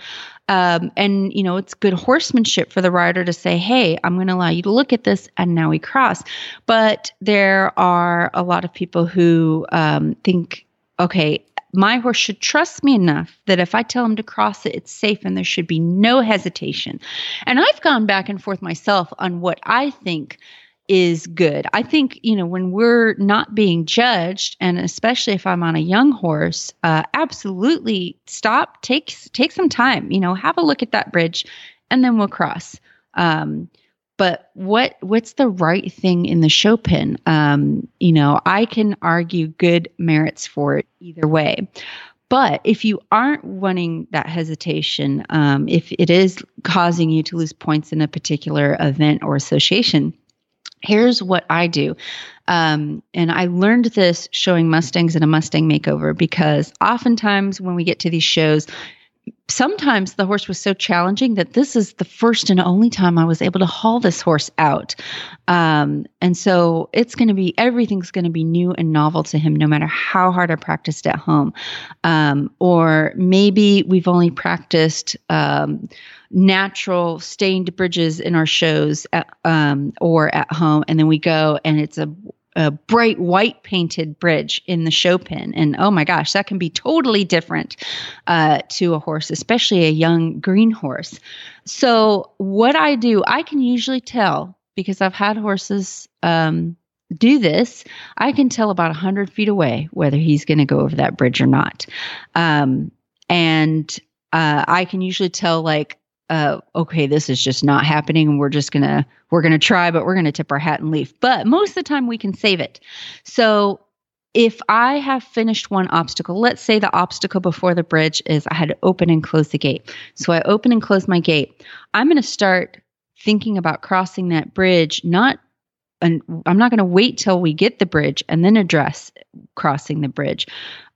Um, and, you know, it's good horsemanship for the rider to say, hey, I'm going to allow you to look at this, and now we cross. But there are a lot of people who um, think, okay, my horse should trust me enough that if I tell him to cross it, it's safe and there should be no hesitation. And I've gone back and forth myself on what I think is good. I think, you know, when we're not being judged, and especially if I'm on a young horse, uh, absolutely stop, take, take some time, you know, have a look at that bridge and then we'll cross. Um, But what what's the right thing in the show pen? Um, you know, I can argue good merits for it either way. But if you aren't wanting that hesitation, um, if it is causing you to lose points in a particular event or association, here's what I do. Um, and I learned this showing Mustangs in a Mustang makeover because oftentimes when we get to these shows, sometimes the horse was so challenging that this is the first and only time I was able to haul this horse out. Um, and so it's going to be, everything's going to be new and novel to him, no matter how hard I practiced at home. Um, or maybe we've only practiced um, natural stained bridges in our shows at, um, or at home. And then we go and it's a a bright white painted bridge in the show pen. And oh my gosh, that can be totally different uh, to a horse, especially a young green horse. So what I do, I can usually tell because I've had horses um, do this. I can tell about a hundred feet away whether he's going to go over that bridge or not. Um, and uh, I can usually tell like, uh, okay, this is just not happening, and we're just going to, we're going to try, but we're going to tip our hat and leave. But most of the time we can save it. So if I have finished one obstacle, let's say the obstacle before the bridge is I had to open and close the gate. So I open and close my gate. I'm going to start thinking about crossing that bridge, not And I'm not going to wait till we get the bridge and then address crossing the bridge.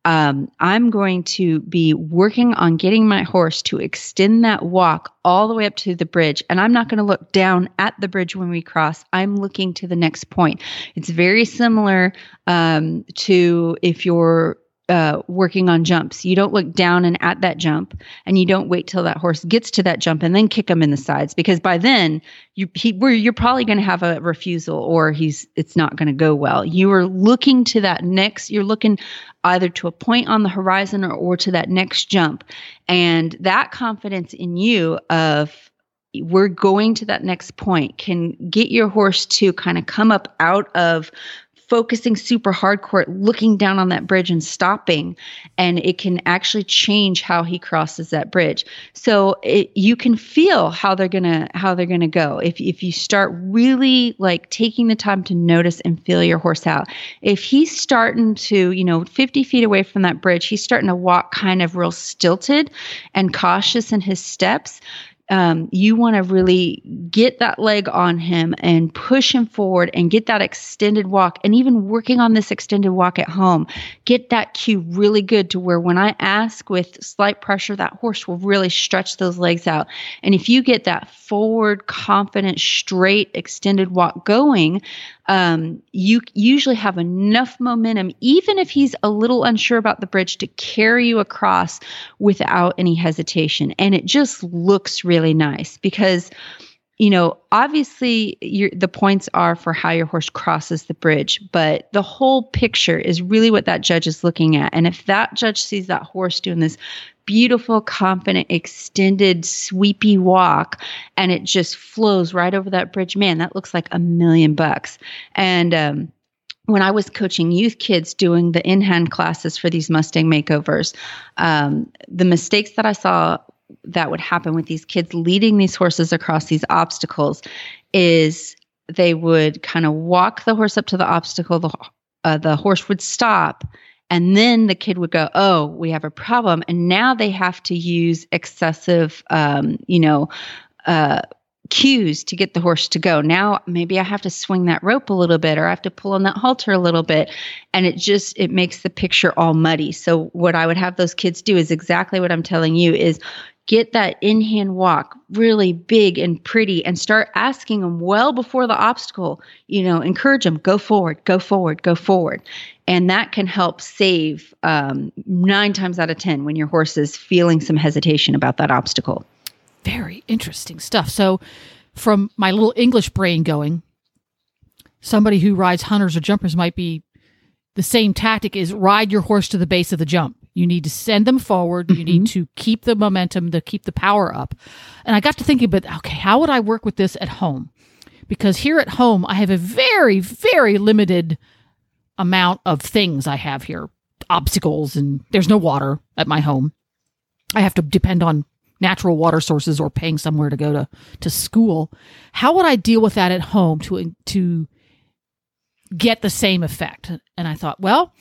Um, I'm going to be working on getting my horse to extend that walk all the way up to the bridge. And I'm not going to look down at the bridge when we cross. I'm looking to the next point. It's very similar um, to if you're Uh, working on jumps. You don't look down and at that jump, and you don't wait till that horse gets to that jump and then kick him in the sides, because by then you he, we're, you're probably going to have a refusal, or he's it's not going to go well. You are looking to that next. You're looking either to a point on the horizon or, or to that next jump, and that confidence in you of we're going to that next point can get your horse to kind of come up out of focusing super hardcore, looking down on that bridge and stopping, and it can actually change how he crosses that bridge. So it, you can feel how they're gonna how they're gonna go if if you start really like taking the time to notice and feel your horse out. If he's starting to, you know, fifty feet away from that bridge, he's starting to walk kind of real stilted and cautious in his steps. Um, you want to really get that leg on him and push him forward and get that extended walk. And even working on this extended walk at home, get that cue really good to where when I ask with slight pressure, that horse will really stretch those legs out. And if you get that forward, confident, straight, extended walk going, um, you usually have enough momentum, even if he's a little unsure about the bridge, to carry you across without any hesitation. And it just looks really really nice because, you know, obviously your, the points are for how your horse crosses the bridge, but the whole picture is really what that judge is looking at. And if that judge sees that horse doing this beautiful, confident, extended, sweepy walk, and it just flows right over that bridge, man, that looks like a million bucks. And, um, when I was coaching youth kids doing the in-hand classes for these Mustang makeovers, um, the mistakes that I saw that would happen with these kids leading these horses across these obstacles is they would kind of walk the horse up to the obstacle. The, uh, the horse would stop, and then the kid would go, oh, we have a problem. And now they have to use excessive, um, you know, uh, cues to get the horse to go. Now, maybe I have to swing that rope a little bit, or I have to pull on that halter a little bit. And it just, it makes the picture all muddy. So what I would have those kids do is exactly what I'm telling you is get that in-hand walk really big and pretty, and start asking them well before the obstacle, you know, encourage them, go forward, go forward, go forward. And that can help save um, nine times out of ten when your horse is feeling some hesitation about that obstacle. Very interesting stuff. So from my little English brain going, somebody who rides hunters or jumpers might be the same tactic is ride your horse to the base of the jump. You need to send them forward. Mm-hmm. You need to keep the momentum, to keep the power up. And I got to thinking, but okay, how would I work with this at home? Because here at home, I have a very, very limited amount of things I have here. Obstacles, and there's no water at my home. I have to depend on natural water sources or paying somewhere to go to, to school. How would I deal with that at home to, to get the same effect? And I thought, well,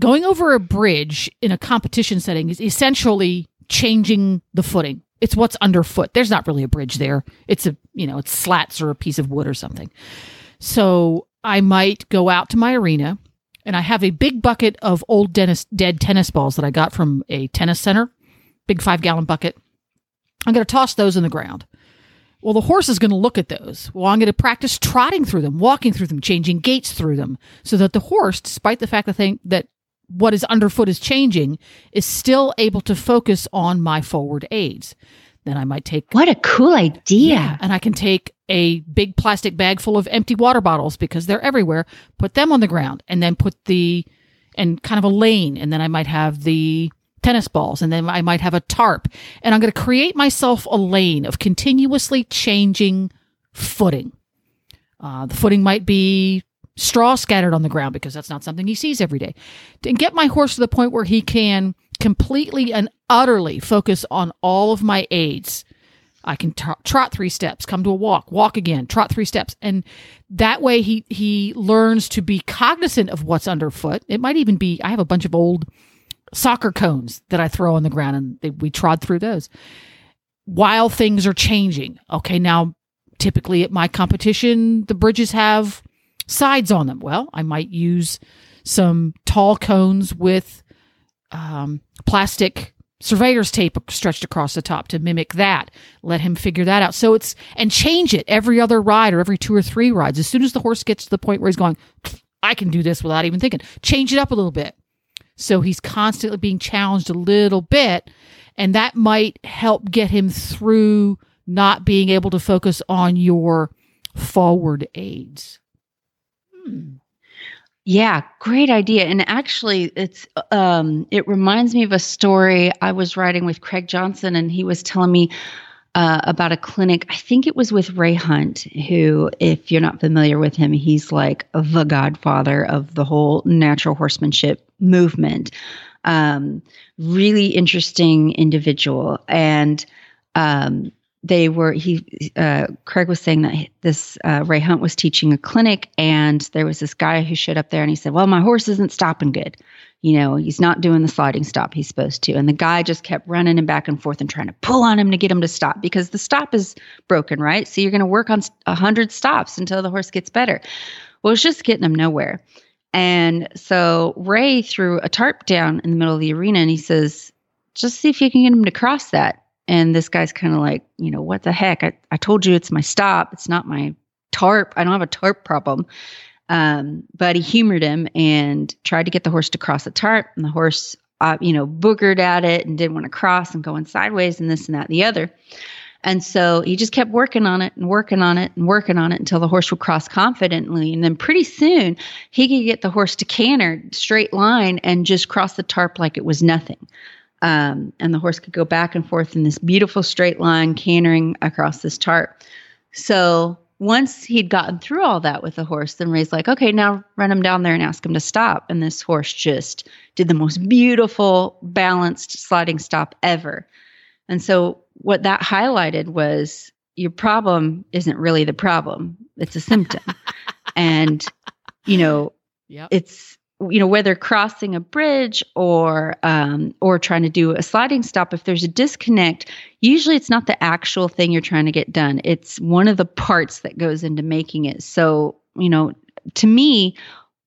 going over a bridge in a competition setting is essentially changing the footing. It's what's underfoot. There's not really a bridge there. It's a, you know, it's slats or a piece of wood or something. So I might go out to my arena, and I have a big bucket of old Dennis, dead tennis balls that I got from a tennis center. Big five-gallon bucket. I'm going to toss those in the ground. Well, the horse is going to look at those. Well, I'm going to practice trotting through them, walking through them, changing gaits through them, so that the horse, despite the fact that, they, that what is underfoot is changing, is still able to focus on my forward aids. Then I might take... What a cool idea. Yeah, and I can take a big plastic bag full of empty water bottles, because they're everywhere, put them on the ground, and then put the... and kind of a lane, and then I might have the... tennis balls, and then I might have a tarp, and I'm going to create myself a lane of continuously changing footing. Uh, the footing might be straw scattered on the ground, because that's not something he sees every day, and get my horse to the point where he can completely and utterly focus on all of my aids. I can t- trot three steps, come to a walk, walk again, trot three steps. And that way he, he learns to be cognizant of what's underfoot. It might even be, I have a bunch of old soccer cones that I throw on the ground, and they, we trod through those while things are changing. Okay, now typically at my competition, the bridges have sides on them. Well, I might use some tall cones with um, plastic surveyor's tape stretched across the top to mimic that. Let him figure that out. So it's, and change it every other ride or every two or three rides. As soon as the horse gets to the point where he's going, I can do this without even thinking, change it up a little bit. So he's constantly being challenged a little bit, and that might help get him through not being able to focus on your forward aids. Hmm. Yeah, great idea. And actually, it's um, it reminds me of a story I was writing with Craig Johnson, and he was telling me uh, about a clinic. I think it was with Ray Hunt, who, if you're not familiar with him, he's like the godfather of the whole natural horsemanship movement. Um, really interesting individual. And um, they were, he, uh, Craig was saying that this, uh, Ray Hunt was teaching a clinic, and there was this guy who showed up there, and he said, well, my horse isn't stopping good. You know, he's not doing the sliding stop he's supposed to. And the guy just kept running him back and forth and trying to pull on him to get him to stop, because the stop is broken, right? So you're going to work on a hundred stops until the horse gets better. Well, it's just getting him nowhere. And so Ray threw a tarp down in the middle of the arena, and he says, just see if you can get him to cross that. And this guy's kind of like, you know, what the heck? I, I told you it's my stop. It's not my tarp. I don't have a tarp problem. Um, but he humored him and tried to get the horse to cross the tarp. And the horse, uh, you know, boogered at it and didn't want to cross and going sideways and this and that and the other. And so he just kept working on it and working on it and working on it until the horse would cross confidently. And then pretty soon he could get the horse to canter straight line and just cross the tarp like it was nothing. Um, and the horse could go back and forth in this beautiful straight line, cantering across this tarp. So once he'd gotten through all that with the horse, then Ray's like, okay, now run him down there and ask him to stop. And this horse just did the most beautiful, balanced sliding stop ever. And so what that highlighted was, your problem isn't really the problem. It's a symptom. And, you know, yep. it's, you know, whether crossing a bridge or, um, or trying to do a sliding stop, if there's a disconnect, usually it's not the actual thing you're trying to get done. It's one of the parts that goes into making it. So, you know, to me,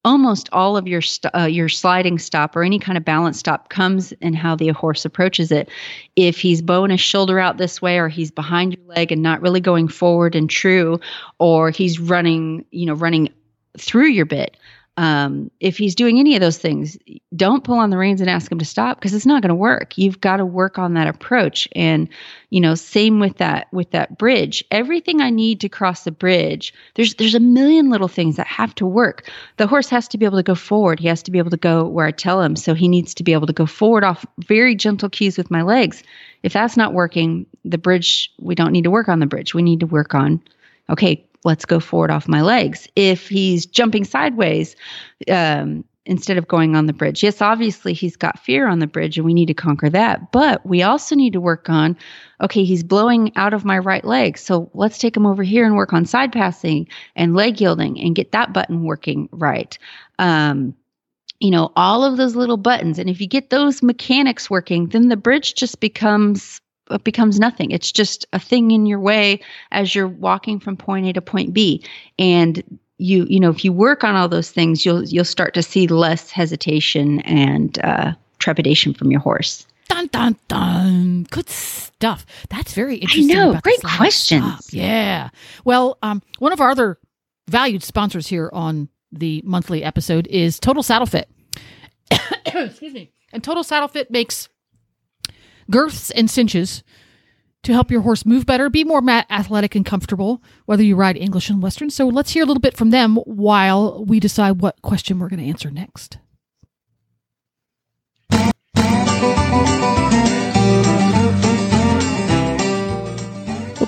almost all of your st- uh, your sliding stop or any kind of balance stop comes in how the horse approaches it. If he's bowing his shoulder out this way, or he's behind your leg and not really going forward and true, or he's running, you know, running through your bit. Um, if he's doing any of those things, don't pull on the reins and ask him to stop, because it's not going to work. You've got to work on that approach. And, you know, same with that, with that bridge, everything I need to cross the bridge, there's, there's a million little things that have to work. The horse has to be able to go forward. He has to be able to go where I tell him. So he needs to be able to go forward off very gentle cues with my legs. If that's not working, the bridge, we don't need to work on the bridge. We need to work on, okay, let's go forward off my legs. If he's jumping sideways, um, instead of going on the bridge, yes, obviously he's got fear on the bridge and we need to conquer that. But we also need to work on, okay, he's blowing out of my right leg. So let's take him over here and work on side passing and leg yielding and get that button working right. Um, you know, all of those little buttons. And if you get those mechanics working, then the bridge just becomes It becomes nothing. It's just a thing in your way as you're walking from point A to point B. And you, you know, if you work on all those things, you'll you'll start to see less hesitation and uh, trepidation from your horse. Dun dun dun! Good stuff. That's very interesting. I know. About Great questions. Yeah. Well, um, one of our other valued sponsors here on the monthly episode is Total Saddle Fit. Excuse me. And Total Saddle Fit makes girths and cinches to help your horse move better, be more athletic and comfortable, whether you ride English and Western. So let's hear a little bit from them while we decide what question we're going to answer next. Well,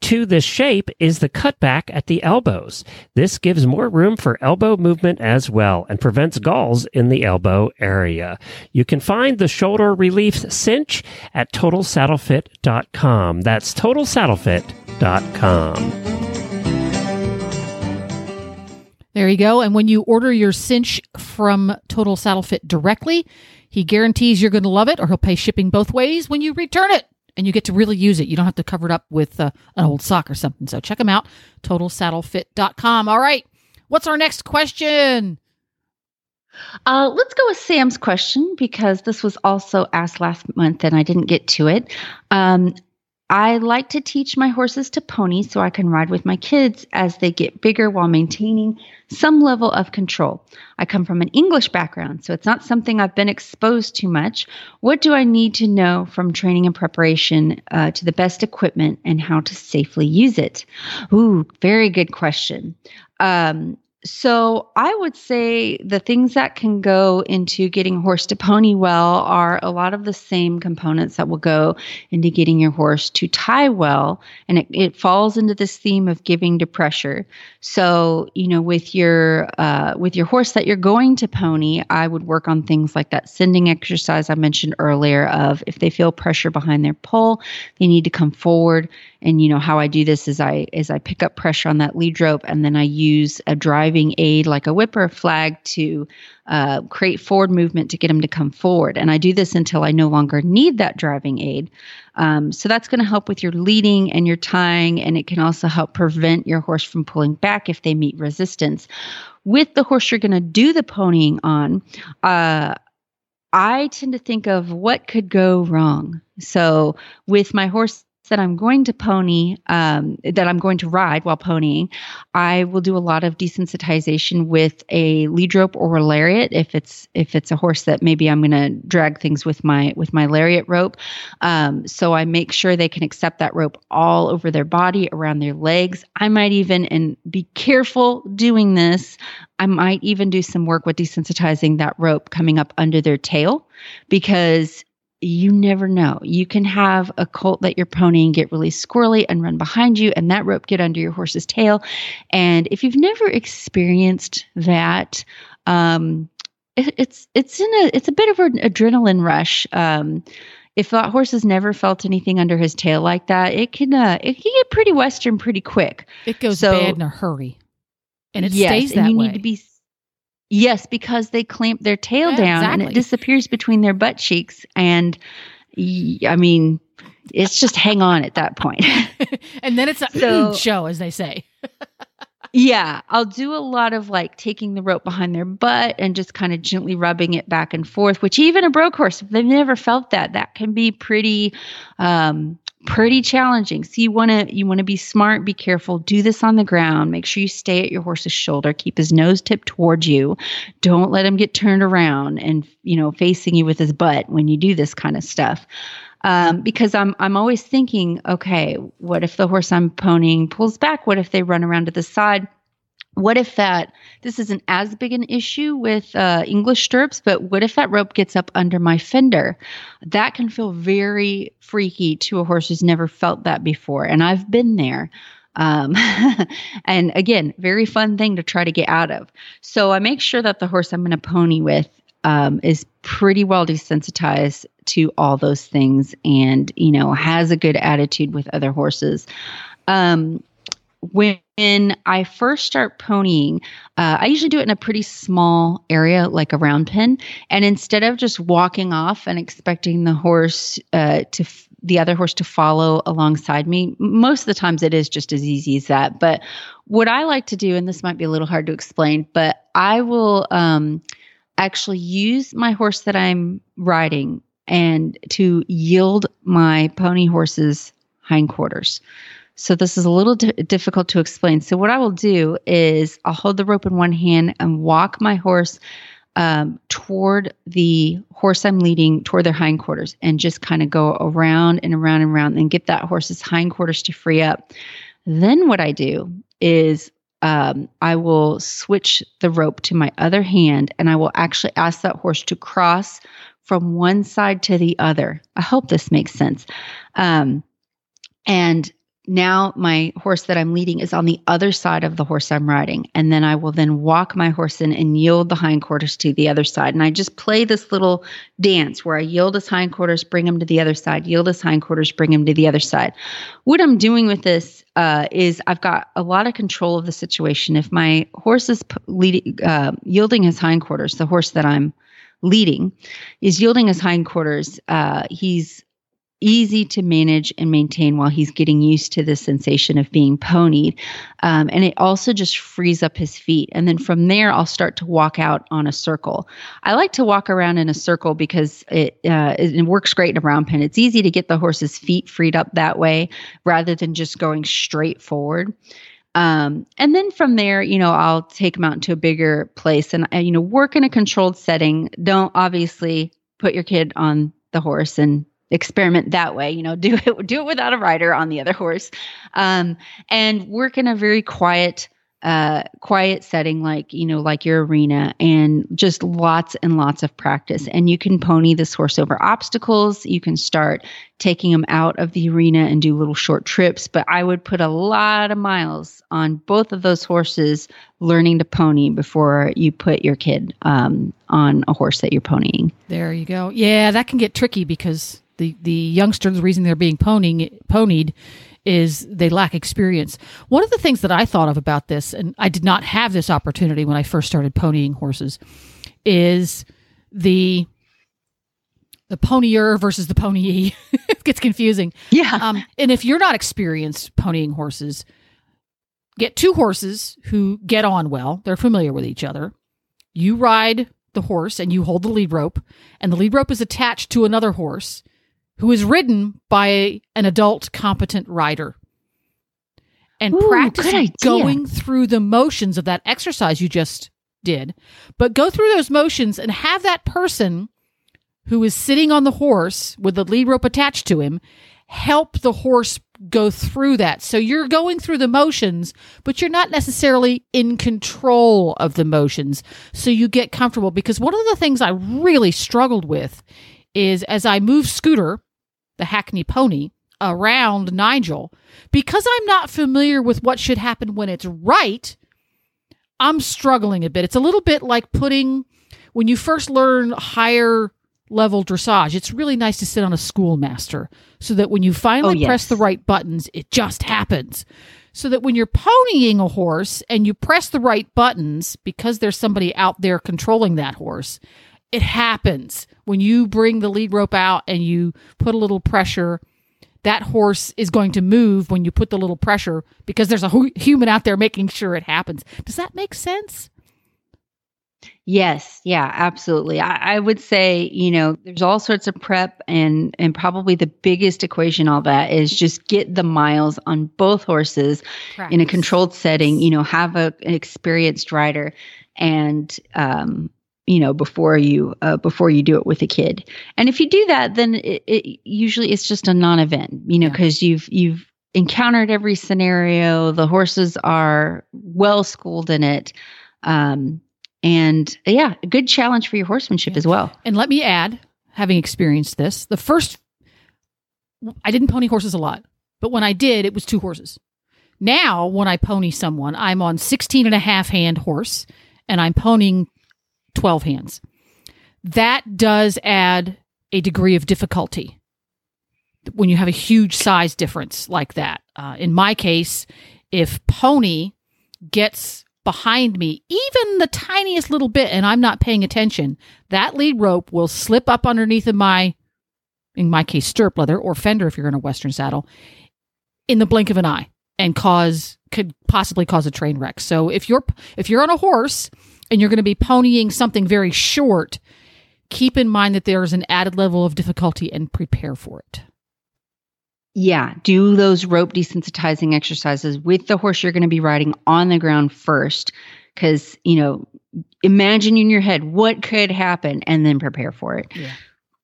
to this shape is the cutback at the elbows. This gives more room for elbow movement as well and prevents galls in the elbow area. You can find the shoulder relief cinch at total saddle fit dot com. That's total saddle fit dot com. There you go. And when you order your cinch from Total Saddle Fit directly, he guarantees you're going to love it, or he'll pay shipping both ways when you return it. And you get to really use it. You don't have to cover it up with uh, an old sock or something. So check them out, total saddle fit dot com. All right. What's our next question? Uh, let's go with Sam's question, because this was also asked last month and I didn't get to it. Um, I like to teach my horses to pony so I can ride with my kids as they get bigger while maintaining some level of control. I come from an English background, so it's not something I've been exposed to much. What do I need to know from training and preparation uh, to the best equipment and how to safely use it? Ooh, very good question. Um, so I would say the things that can go into getting horse to pony well are a lot of the same components that will go into getting your horse to tie well. And it, it falls into this theme of giving to pressure. So, you know, with your, uh, with your horse that you're going to pony, I would work on things like that sending exercise I mentioned earlier of if they feel pressure behind their pole, they need to come forward. And, you know, how I do this is I, is I pick up pressure on that lead rope and then I use a drive aid like a whip or a flag to uh, create forward movement to get them to come forward. And I do this until I no longer need that driving aid. Um, so that's going to help with your leading and your tying, and it can also help prevent your horse from pulling back if they meet resistance. With the horse you're going to do the ponying on, uh, I tend to think of what could go wrong. So with my horse that I'm going to pony, um, that I'm going to ride while ponying, I will do a lot of desensitization with a lead rope or a lariat. If it's, if it's a horse that maybe I'm going to drag things with my, with my lariat rope. Um, so I make sure they can accept that rope all over their body, around their legs. I might even, and be careful doing this, I might even do some work with desensitizing that rope coming up under their tail, because you never know. You can have a colt that you're ponying get really squirrely and run behind you and that rope get under your horse's tail. And if you've never experienced that, um, it, it's it's in a it's a bit of an adrenaline rush. Um, if that horse has never felt anything under his tail like that, it can uh, it can get pretty Western pretty quick. It goes so bad in a hurry, and it yes, stays that and you way. Need to be Yes, because they clamp their tail yeah, down exactly. and it disappears between their butt cheeks. And I mean, it's just hang on at that point. And then it's a so, show, as they say. Yeah, I'll do a lot of like taking the rope behind their butt and just kind of gently rubbing it back and forth, which even a broke horse, if they've never felt that, that can be pretty... Um, pretty challenging. So you want to, you want to be smart, be careful, do this on the ground, make sure you stay at your horse's shoulder, keep his nose tipped towards you. Don't let him get turned around and, you know, facing you with his butt when you do this kind of stuff. Um, because I'm, I'm always thinking, okay, what if the horse I'm ponying pulls back? What if they run around to the side? What if that, this isn't as big an issue with uh, English stirrups, but what if that rope gets up under my fender? That can feel very freaky to a horse who's never felt that before. And I've been there. Um, and again, very fun thing to try to get out of. So I make sure that the horse I'm going to pony with um, is pretty well desensitized to all those things and, you know, has a good attitude with other horses. Um, when When I first start ponying, uh, I usually do it in a pretty small area, like a round pen. And instead of just walking off and expecting the horse uh, to f- the other horse to follow alongside me, most of the times it is just as easy as that. But what I like to do, and this might be a little hard to explain, but I will um, actually use my horse that I'm riding and to yield my pony horse's hindquarters. So this is a little di- difficult to explain. So what I will do is I'll hold the rope in one hand and walk my horse um, toward the horse I'm leading, toward their hindquarters, and just kind of go around and around and around and get that horse's hindquarters to free up. Then what I do is um, I will switch the rope to my other hand, and I will actually ask that horse to cross from one side to the other. I hope this makes sense. Um, and now my horse that I'm leading is on the other side of the horse I'm riding. And then I will then walk my horse in and yield the hindquarters to the other side. And I just play this little dance where I yield his hindquarters, bring him to the other side, yield his hindquarters, bring him to the other side. What I'm doing with this uh, is I've got a lot of control of the situation. If my horse is p- leading, uh, yielding his hindquarters, the horse that I'm leading is yielding his hindquarters, uh, he's easy to manage and maintain while he's getting used to the sensation of being ponied. Um, and it also just frees up his feet. And then from there, I'll start to walk out on a circle. I like to walk around in a circle because it, uh, it works great in a round pen. It's easy to get the horse's feet freed up that way rather than just going straight forward. Um, and then from there, you know, I'll take him out into a bigger place and, you know, work in a controlled setting. Don't obviously put your kid on the horse and experiment that way, you know, do it, do it without a rider on the other horse, um, and work in a very quiet, uh, quiet setting, like, you know, like your arena, and just lots and lots of practice. And you can pony this horse over obstacles. You can start taking him out of the arena and do little short trips. But I would put a lot of miles on both of those horses learning to pony before you put your kid, um, on a horse that you're ponying. There you go. Yeah, that can get tricky because The the youngsters, the reason they're being ponying, ponied is they lack experience. One of the things that I thought of about this, and I did not have this opportunity when I first started ponying horses, is the the ponier versus the ponyee. It gets confusing. Yeah. Um, and if you're not experienced ponying horses, get two horses who get on well. They're familiar with each other. You ride the horse and you hold the lead rope, and the lead rope is attached to another horse who is ridden by an adult, competent rider. And Ooh, practice going through the motions of that exercise you just did. But go through those motions and have that person who is sitting on the horse with the lead rope attached to him help the horse go through that. So you're going through the motions, but you're not necessarily in control of the motions. So you get comfortable. Because one of the things I really struggled with is as I move Scooter, the Hackney pony, around Nigel, because I'm not familiar with what should happen when it's right, I'm struggling a bit. It's a little bit like putting, when you first learn higher level dressage, it's really nice to sit on a schoolmaster so that when you finally oh, yes. press the right buttons, it just happens. So that when you're ponying a horse and you press the right buttons, because there's somebody out there controlling that horse, it happens. When you bring the lead rope out and you put a little pressure, that horse is going to move when you put the little pressure because there's a hu- human out there making sure it happens. Does that make sense? Yes. Yeah, absolutely. I, I would say, you know, there's all sorts of prep, and and probably the biggest equation, all that is just get the miles on both horses practice in a controlled setting, you know, have a, an experienced rider, and, um, you know, before you, uh, before you do it with a kid. And if you do that, then it, it usually it's just a non-event, you know, yeah. cause you've, you've encountered every scenario. The horses are well schooled in it. Um, And yeah, a good challenge for your horsemanship yeah. as well. And let me add, having experienced this, the first, I didn't pony horses a lot, but when I did, it was two horses. Now, when I pony someone, I'm on sixteen and a half hand horse and I'm ponying twelve hands. That does add a degree of difficulty when you have a huge size difference like that. Uh, in my case, if pony gets behind me, even the tiniest little bit, and I'm not paying attention, that lead rope will slip up underneath of my, in my case, stirrup leather or fender if you're in a Western saddle, in the blink of an eye, and cause could possibly cause a train wreck. So if you're if you're on a horse and you're going to be ponying something very short, keep in mind that there is an added level of difficulty and prepare for it. Yeah, do those rope desensitizing exercises with the horse you're going to be riding on the ground first, because, you know, imagine in your head what could happen and then prepare for it. Yeah.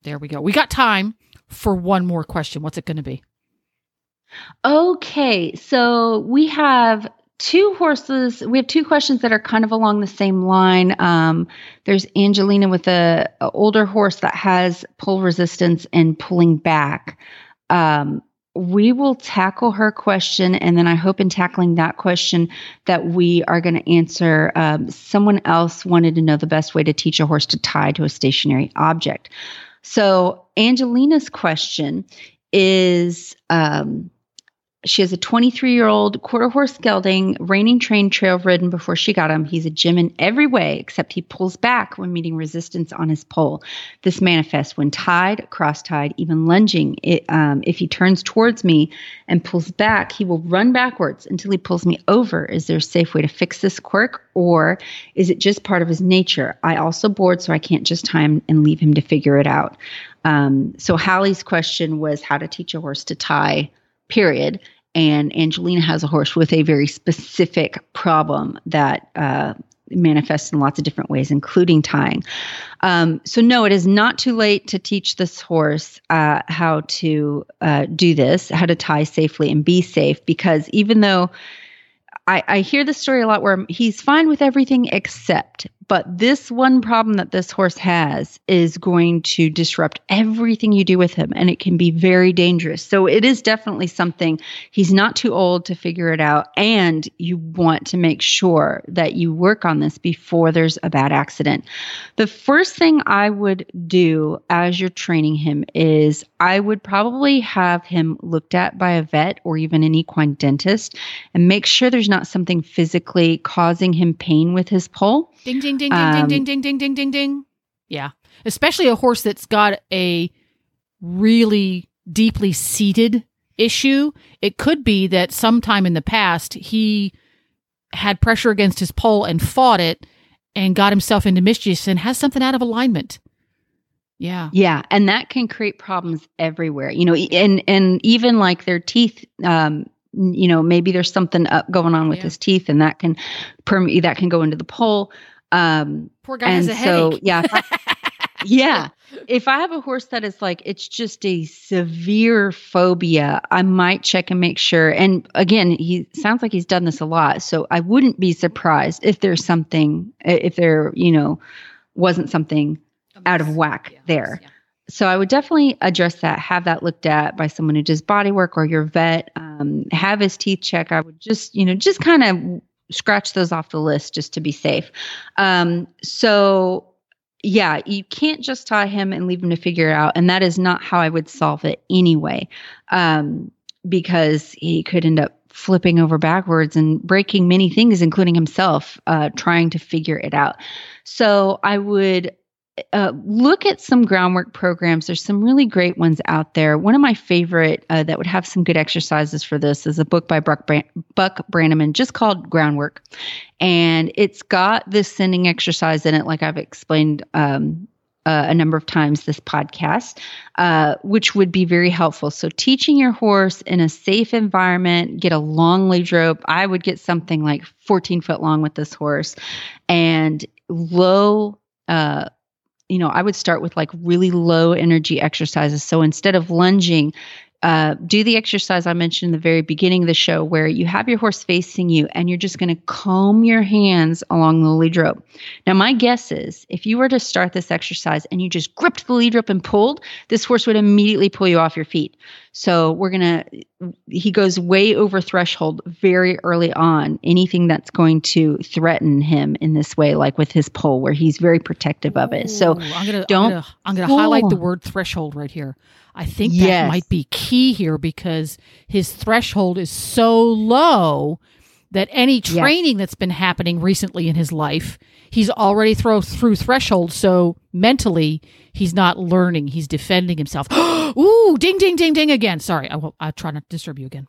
There we go. We got time for one more question. What's it going to be? Okay, so we have two horses. We have two questions that are kind of along the same line. Um, there's Angelina with a, a older horse that has pull resistance and pulling back. Um, we will tackle her question, and then I hope in tackling that question that we are going to answer. Um, someone else wanted to know the best way to teach a horse to tie to a stationary object. So Angelina's question is, um, she has a twenty-three-year-old quarter horse gelding, reining trained, trail ridden before she got him. He's a gem in every way, except he pulls back when meeting resistance on his pole. This manifests when tied, cross-tied, even lunging. It, um, if he turns towards me and pulls back, he will run backwards until he pulls me over. Is there a safe way to fix this quirk, or is it just part of his nature? I also board, so I can't just tie him and leave him to figure it out. Um, so Hallie's question was how to teach a horse to tie, period. And Angelina has a horse with a very specific problem that uh, manifests in lots of different ways, including tying. Um, so no, it is not too late to teach this horse uh, how to uh, do this, how to tie safely and be safe, because even though I, I hear this story a lot where he's fine with everything except, but this one problem that this horse has is going to disrupt everything you do with him, and it can be very dangerous. So it is definitely something. He's not too old to figure it out, and you want to make sure that you work on this before there's a bad accident. The first thing I would do as you're training him is I would probably have him looked at by a vet or even an equine dentist and make sure there's not something physically causing him pain with his pole. Ding, ding. Ding, ding, um, ding, ding, ding, ding, ding, ding. Yeah. Especially a horse that's got a really deeply seated issue. It could be that sometime in the past, he had pressure against his pole and fought it and got himself into mischief and has something out of alignment. Yeah. Yeah. And that can create problems everywhere, you know, and, and even like their teeth, um, you know, maybe there's something up going on with yeah. his teeth, and that can perm- that can go into the pole. Um, Poor guy has a headache. So, yeah. If I, yeah. If I have a horse that is like, it's just a severe phobia, I might check and make sure. And again, he sounds like he's done this a lot. So I wouldn't be surprised if there's something, if there, you know, wasn't something out of whack yeah, there. Yeah. So I would definitely address that, have that looked at by someone who does body work or your vet, um, have his teeth checked. I would just, you know, just kind of scratch those off the list just to be safe. Um, so yeah, you can't just tie him and leave him to figure it out. And that is not how I would solve it anyway, um, because he could end up flipping over backwards and breaking many things, including himself, uh, trying to figure it out. So I would Uh, look at some groundwork programs. There's some really great ones out there. One of my favorite uh, that would have some good exercises for this is a book by Buck, Bran- Buck Brannaman just called Groundwork. And it's got this sending exercise in it, like I've explained um, uh, a number of times this podcast, uh, which would be very helpful. So teaching your horse in a safe environment, get a long lead rope. I would get something like fourteen foot long with this horse, and low uh you know, I would start with like really low energy exercises. So instead of lunging, uh, do the exercise I mentioned in the very beginning of the show where you have your horse facing you and you're just going to comb your hands along the lead rope. Now, my guess is if you were to start this exercise and you just gripped the lead rope and pulled, this horse would immediately pull you off your feet. So we're going to, he goes way over threshold very early on, anything that's going to threaten him in this way, like with his pole where he's very protective of it. So Ooh, I'm gonna, don't, I'm gonna, I'm gonna highlight the word threshold right here. I think that yes. might be key here because his threshold is so low that any training yes. that's been happening recently in his life, he's already throw through threshold. So mentally, he's not learning. He's defending himself. Ooh, ding, ding, ding, ding again. Sorry, I will, I'll try not to disturb you again.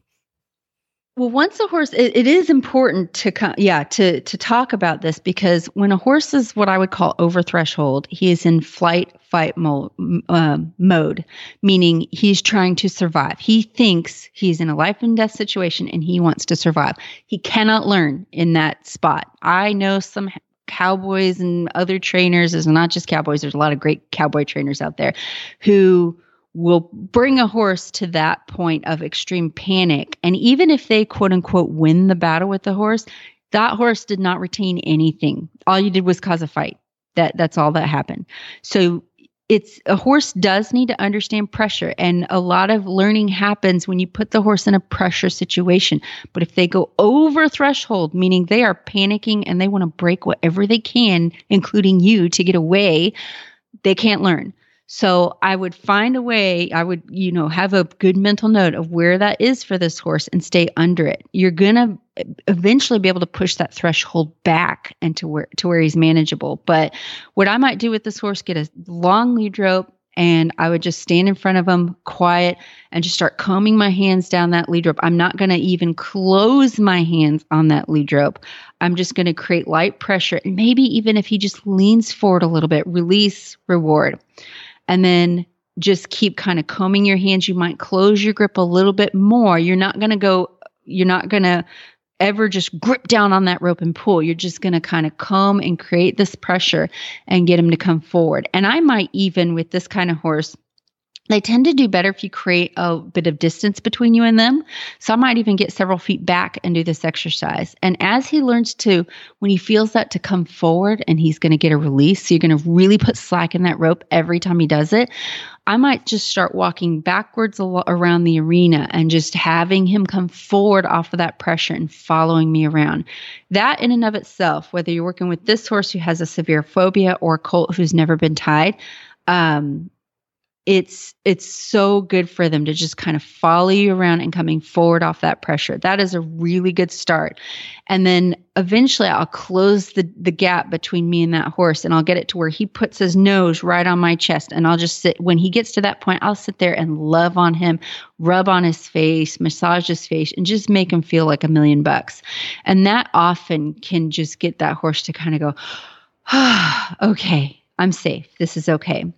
Well, once a horse, it, it is important to come, yeah, to to talk about this, because when a horse is what I would call over threshold, he is in flight fight mo- uh, mode, meaning he's trying to survive. He thinks he's in a life and death situation, and he wants to survive. He cannot learn in that spot. I know some cowboys and other trainers. It's not just cowboys. There's a lot of great cowboy trainers out there who will bring a horse to that point of extreme panic. And even if they, quote unquote, win the battle with the horse, that horse did not retain anything. All you did was cause a fight. That that's all that happened. So it's a horse does need to understand pressure. And a lot of learning happens when you put the horse in a pressure situation. But if they go over threshold, meaning they are panicking and they want to break whatever they can, including you, to get away, they can't learn. So I would find a way, I would, you know, have a good mental note of where that is for this horse and stay under it. You're going to eventually be able to push that threshold back and to where, to where he's manageable. But what I might do with this horse, get a long lead rope, and I would just stand in front of him quiet and just start combing my hands down that lead rope. I'm not going to even close my hands on that lead rope. I'm just going to create light pressure. And maybe even if he just leans forward a little bit, release, reward. And then just keep kind of combing your hands. You might close your grip a little bit more. You're not going to go, you're not going to ever just grip down on that rope and pull. You're just going to kind of comb and create this pressure and get him to come forward. And I might even, with this kind of horse, they tend to do better if you create a bit of distance between you and them. So I might even get several feet back and do this exercise. And as he learns to, when he feels that, to come forward, and he's going to get a release, so you're going to really put slack in that rope every time he does it. I might just start walking backwards a lo- around the arena and just having him come forward off of that pressure and following me around. That in and of itself, whether you're working with this horse who has a severe phobia or a colt who's never been tied, um, It's it's so good for them to just kind of follow you around and coming forward off that pressure. That is a really good start. And then eventually I'll close the, the gap between me and that horse, and I'll get it to where he puts his nose right on my chest, and I'll just sit. When he gets to that point, I'll sit there and love on him, rub on his face, massage his face, and just make him feel like a million bucks. And that often can just get that horse to kind of go, ah, okay, I'm safe. This is okay.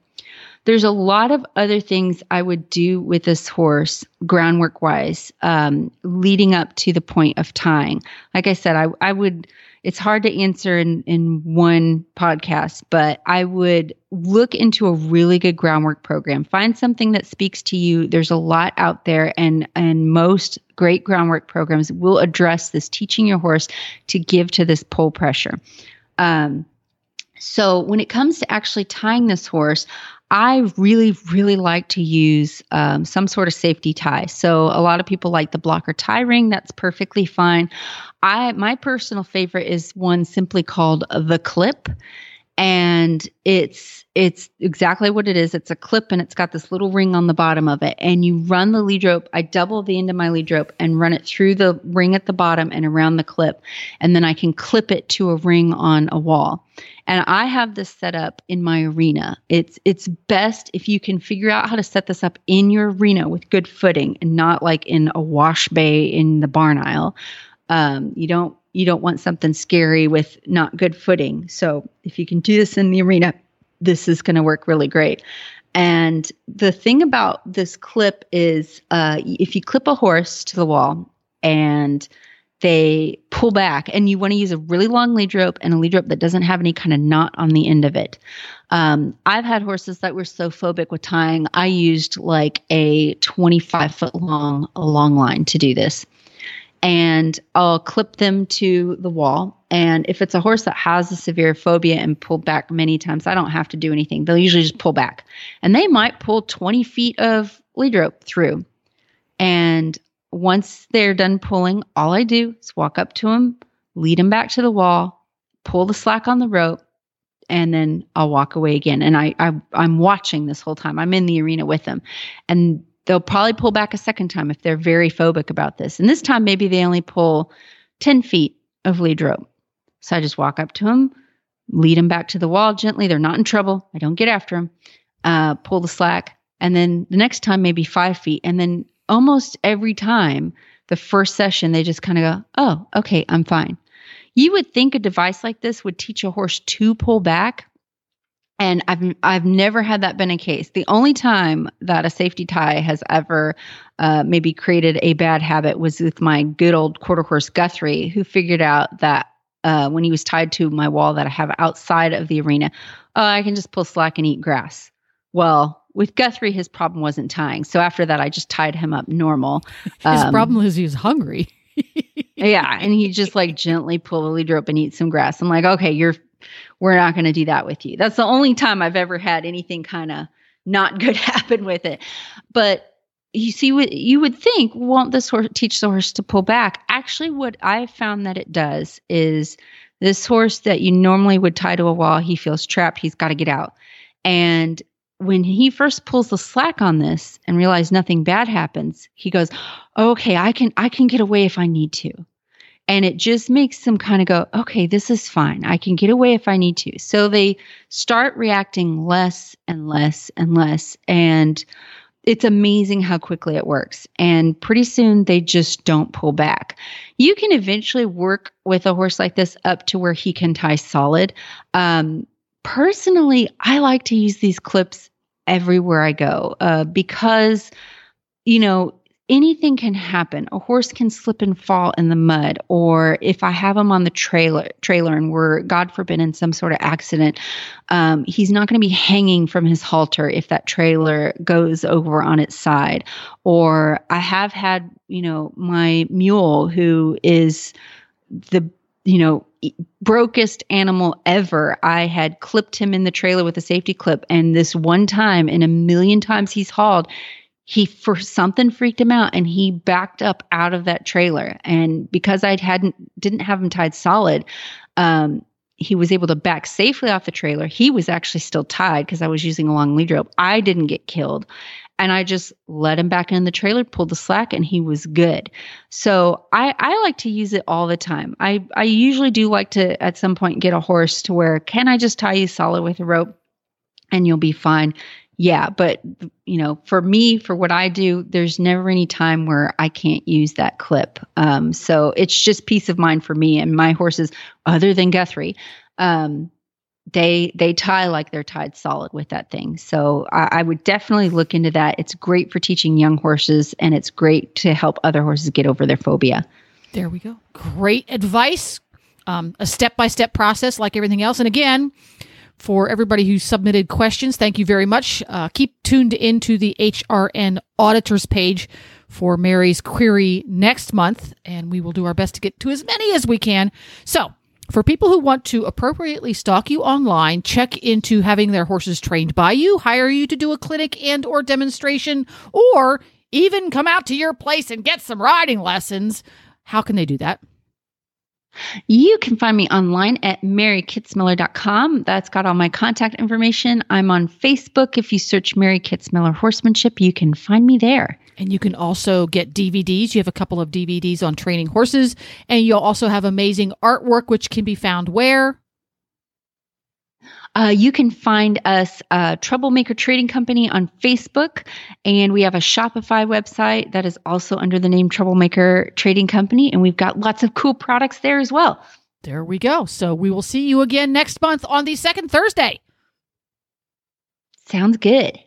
There's a lot of other things I would do with this horse, groundwork-wise, um, leading up to the point of tying. Like I said, I, I would. It's hard to answer in, in one podcast, but I would look into a really good groundwork program. Find something that speaks to you. There's a lot out there, and and most great groundwork programs will address this, teaching your horse to give to this pull pressure. Um, so when it comes to actually tying this horse, I really, really like to use um, some sort of safety tie. So a lot of people like the blocker tie ring. That's perfectly fine. I my personal favorite is one simply called the clip. And it's it's exactly what it is. It's a clip, and it's got this little ring on the bottom of it. And you run the lead rope. I double the end of my lead rope and run it through the ring at the bottom and around the clip. And then I can clip it to a ring on a wall. And I have this set up in my arena. It's it's best if you can figure out how to set this up in your arena with good footing and not like in a wash bay in the barn aisle. Um, you don't you don't want something scary with not good footing. So if you can do this in the arena, this is going to work really great. And the thing about this clip is uh, if you clip a horse to the wall and they pull back, and you want to use a really long lead rope and a lead rope that doesn't have any kind of knot on the end of it. Um, I've had horses that were so phobic with tying, I used like a twenty-five foot long, a long line to do this. And I'll clip them to the wall. And if it's a horse that has a severe phobia and pulled back many times, I don't have to do anything. They'll usually just pull back. And they might pull twenty feet of lead rope through. And once they're done pulling, all I do is walk up to them, lead them back to the wall, pull the slack on the rope, and then I'll walk away again. And I, I, I'm watching this whole time. I'm in the arena with them. And they'll probably pull back a second time if they're very phobic about this. And this time, maybe they only pull ten feet of lead rope. So I just walk up to them, lead them back to the wall gently. They're not in trouble. I don't get after them. Uh, pull the slack. And then the next time, maybe five feet. And then almost every time, the first session, they just kind of go, oh, okay, I'm fine. You would think a device like this would teach a horse to pull back. And I've I've never had that been a case. The only time that a safety tie has ever uh, maybe created a bad habit was with my good old quarter horse Guthrie, who figured out that uh, when he was tied to my wall that I have outside of the arena, uh, I can just pull slack and eat grass. Well, with Guthrie, his problem wasn't tying. So after that, I just tied him up normal. Um, his problem is he's hungry. Yeah. And he just like gently pull the leader up and eat some grass. I'm like, okay, you're, we're not going to do that with you. That's the only time I've ever had anything kind of not good happen with it. But you see, you would think, won't this horse teach the horse to pull back? Actually, what I found that it does is this horse that you normally would tie to a wall, he feels trapped. He's got to get out. And when he first pulls the slack on this and realizes nothing bad happens, he goes, oh, okay, I can, I can get away if I need to. And it just makes them kind of go, okay, this is fine. I can get away if I need to. So they start reacting less and less and less. And it's amazing how quickly it works. And pretty soon they just don't pull back. You can eventually work with a horse like this up to where he can tie solid. Um, personally, I like to use these clips everywhere I go uh, because, you know, anything can happen. A horse can slip and fall in the mud, or if I have him on the trailer trailer and we're, God forbid, in some sort of accident, um, he's not going to be hanging from his halter if that trailer goes over on its side. Or I have had, you know, my mule, who is the, you know, brokest animal ever. I had clipped him in the trailer with a safety clip, and this one time in a million times he's hauled, he, for something freaked him out and he backed up out of that trailer. And because I hadn't, didn't have him tied solid, um, he was able to back safely off the trailer. He was actually still tied because I was using a long lead rope. I didn't get killed. And I just let him back in the trailer, pulled the slack, and he was good. So I, I like to use it all the time. I, I usually do like to, at some point, get a horse to where, can I just tie you solid with a rope and you'll be fine? Yeah, but, you know, for me, for what I do, there's never any time where I can't use that clip. Um, so it's just peace of mind for me and my horses, other than Guthrie. Um, they they tie like they're tied solid with that thing. So I, I would definitely look into that. It's great for teaching young horses, and it's great to help other horses get over their phobia. There we go. Great advice. Um, a step-by-step process like everything else. And again, for everybody who submitted questions, thank you very much. Uh, keep tuned into the H R N auditors page for Mary's query next month, and we will do our best to get to as many as we can. So for people who want to appropriately stalk you online, check into having their horses trained by you, hire you to do a clinic and or demonstration, or even come out to your place and get some riding lessons, how can they do that? You can find me online at mary kitzmiller dot com. That's got all my contact information. I'm on Facebook. If you search Mary Kitzmiller Horsemanship, you can find me there. And you can also get D V Ds. You have a couple of D V Ds on training horses. And you'll also have amazing artwork, which can be found where? Uh, you can find us, uh, Troublemaker Trading Company on Facebook, and we have a Shopify website that is also under the name Troublemaker Trading Company, and we've got lots of cool products there as well. There we go. So we will see you again next month on the second Thursday. Sounds good.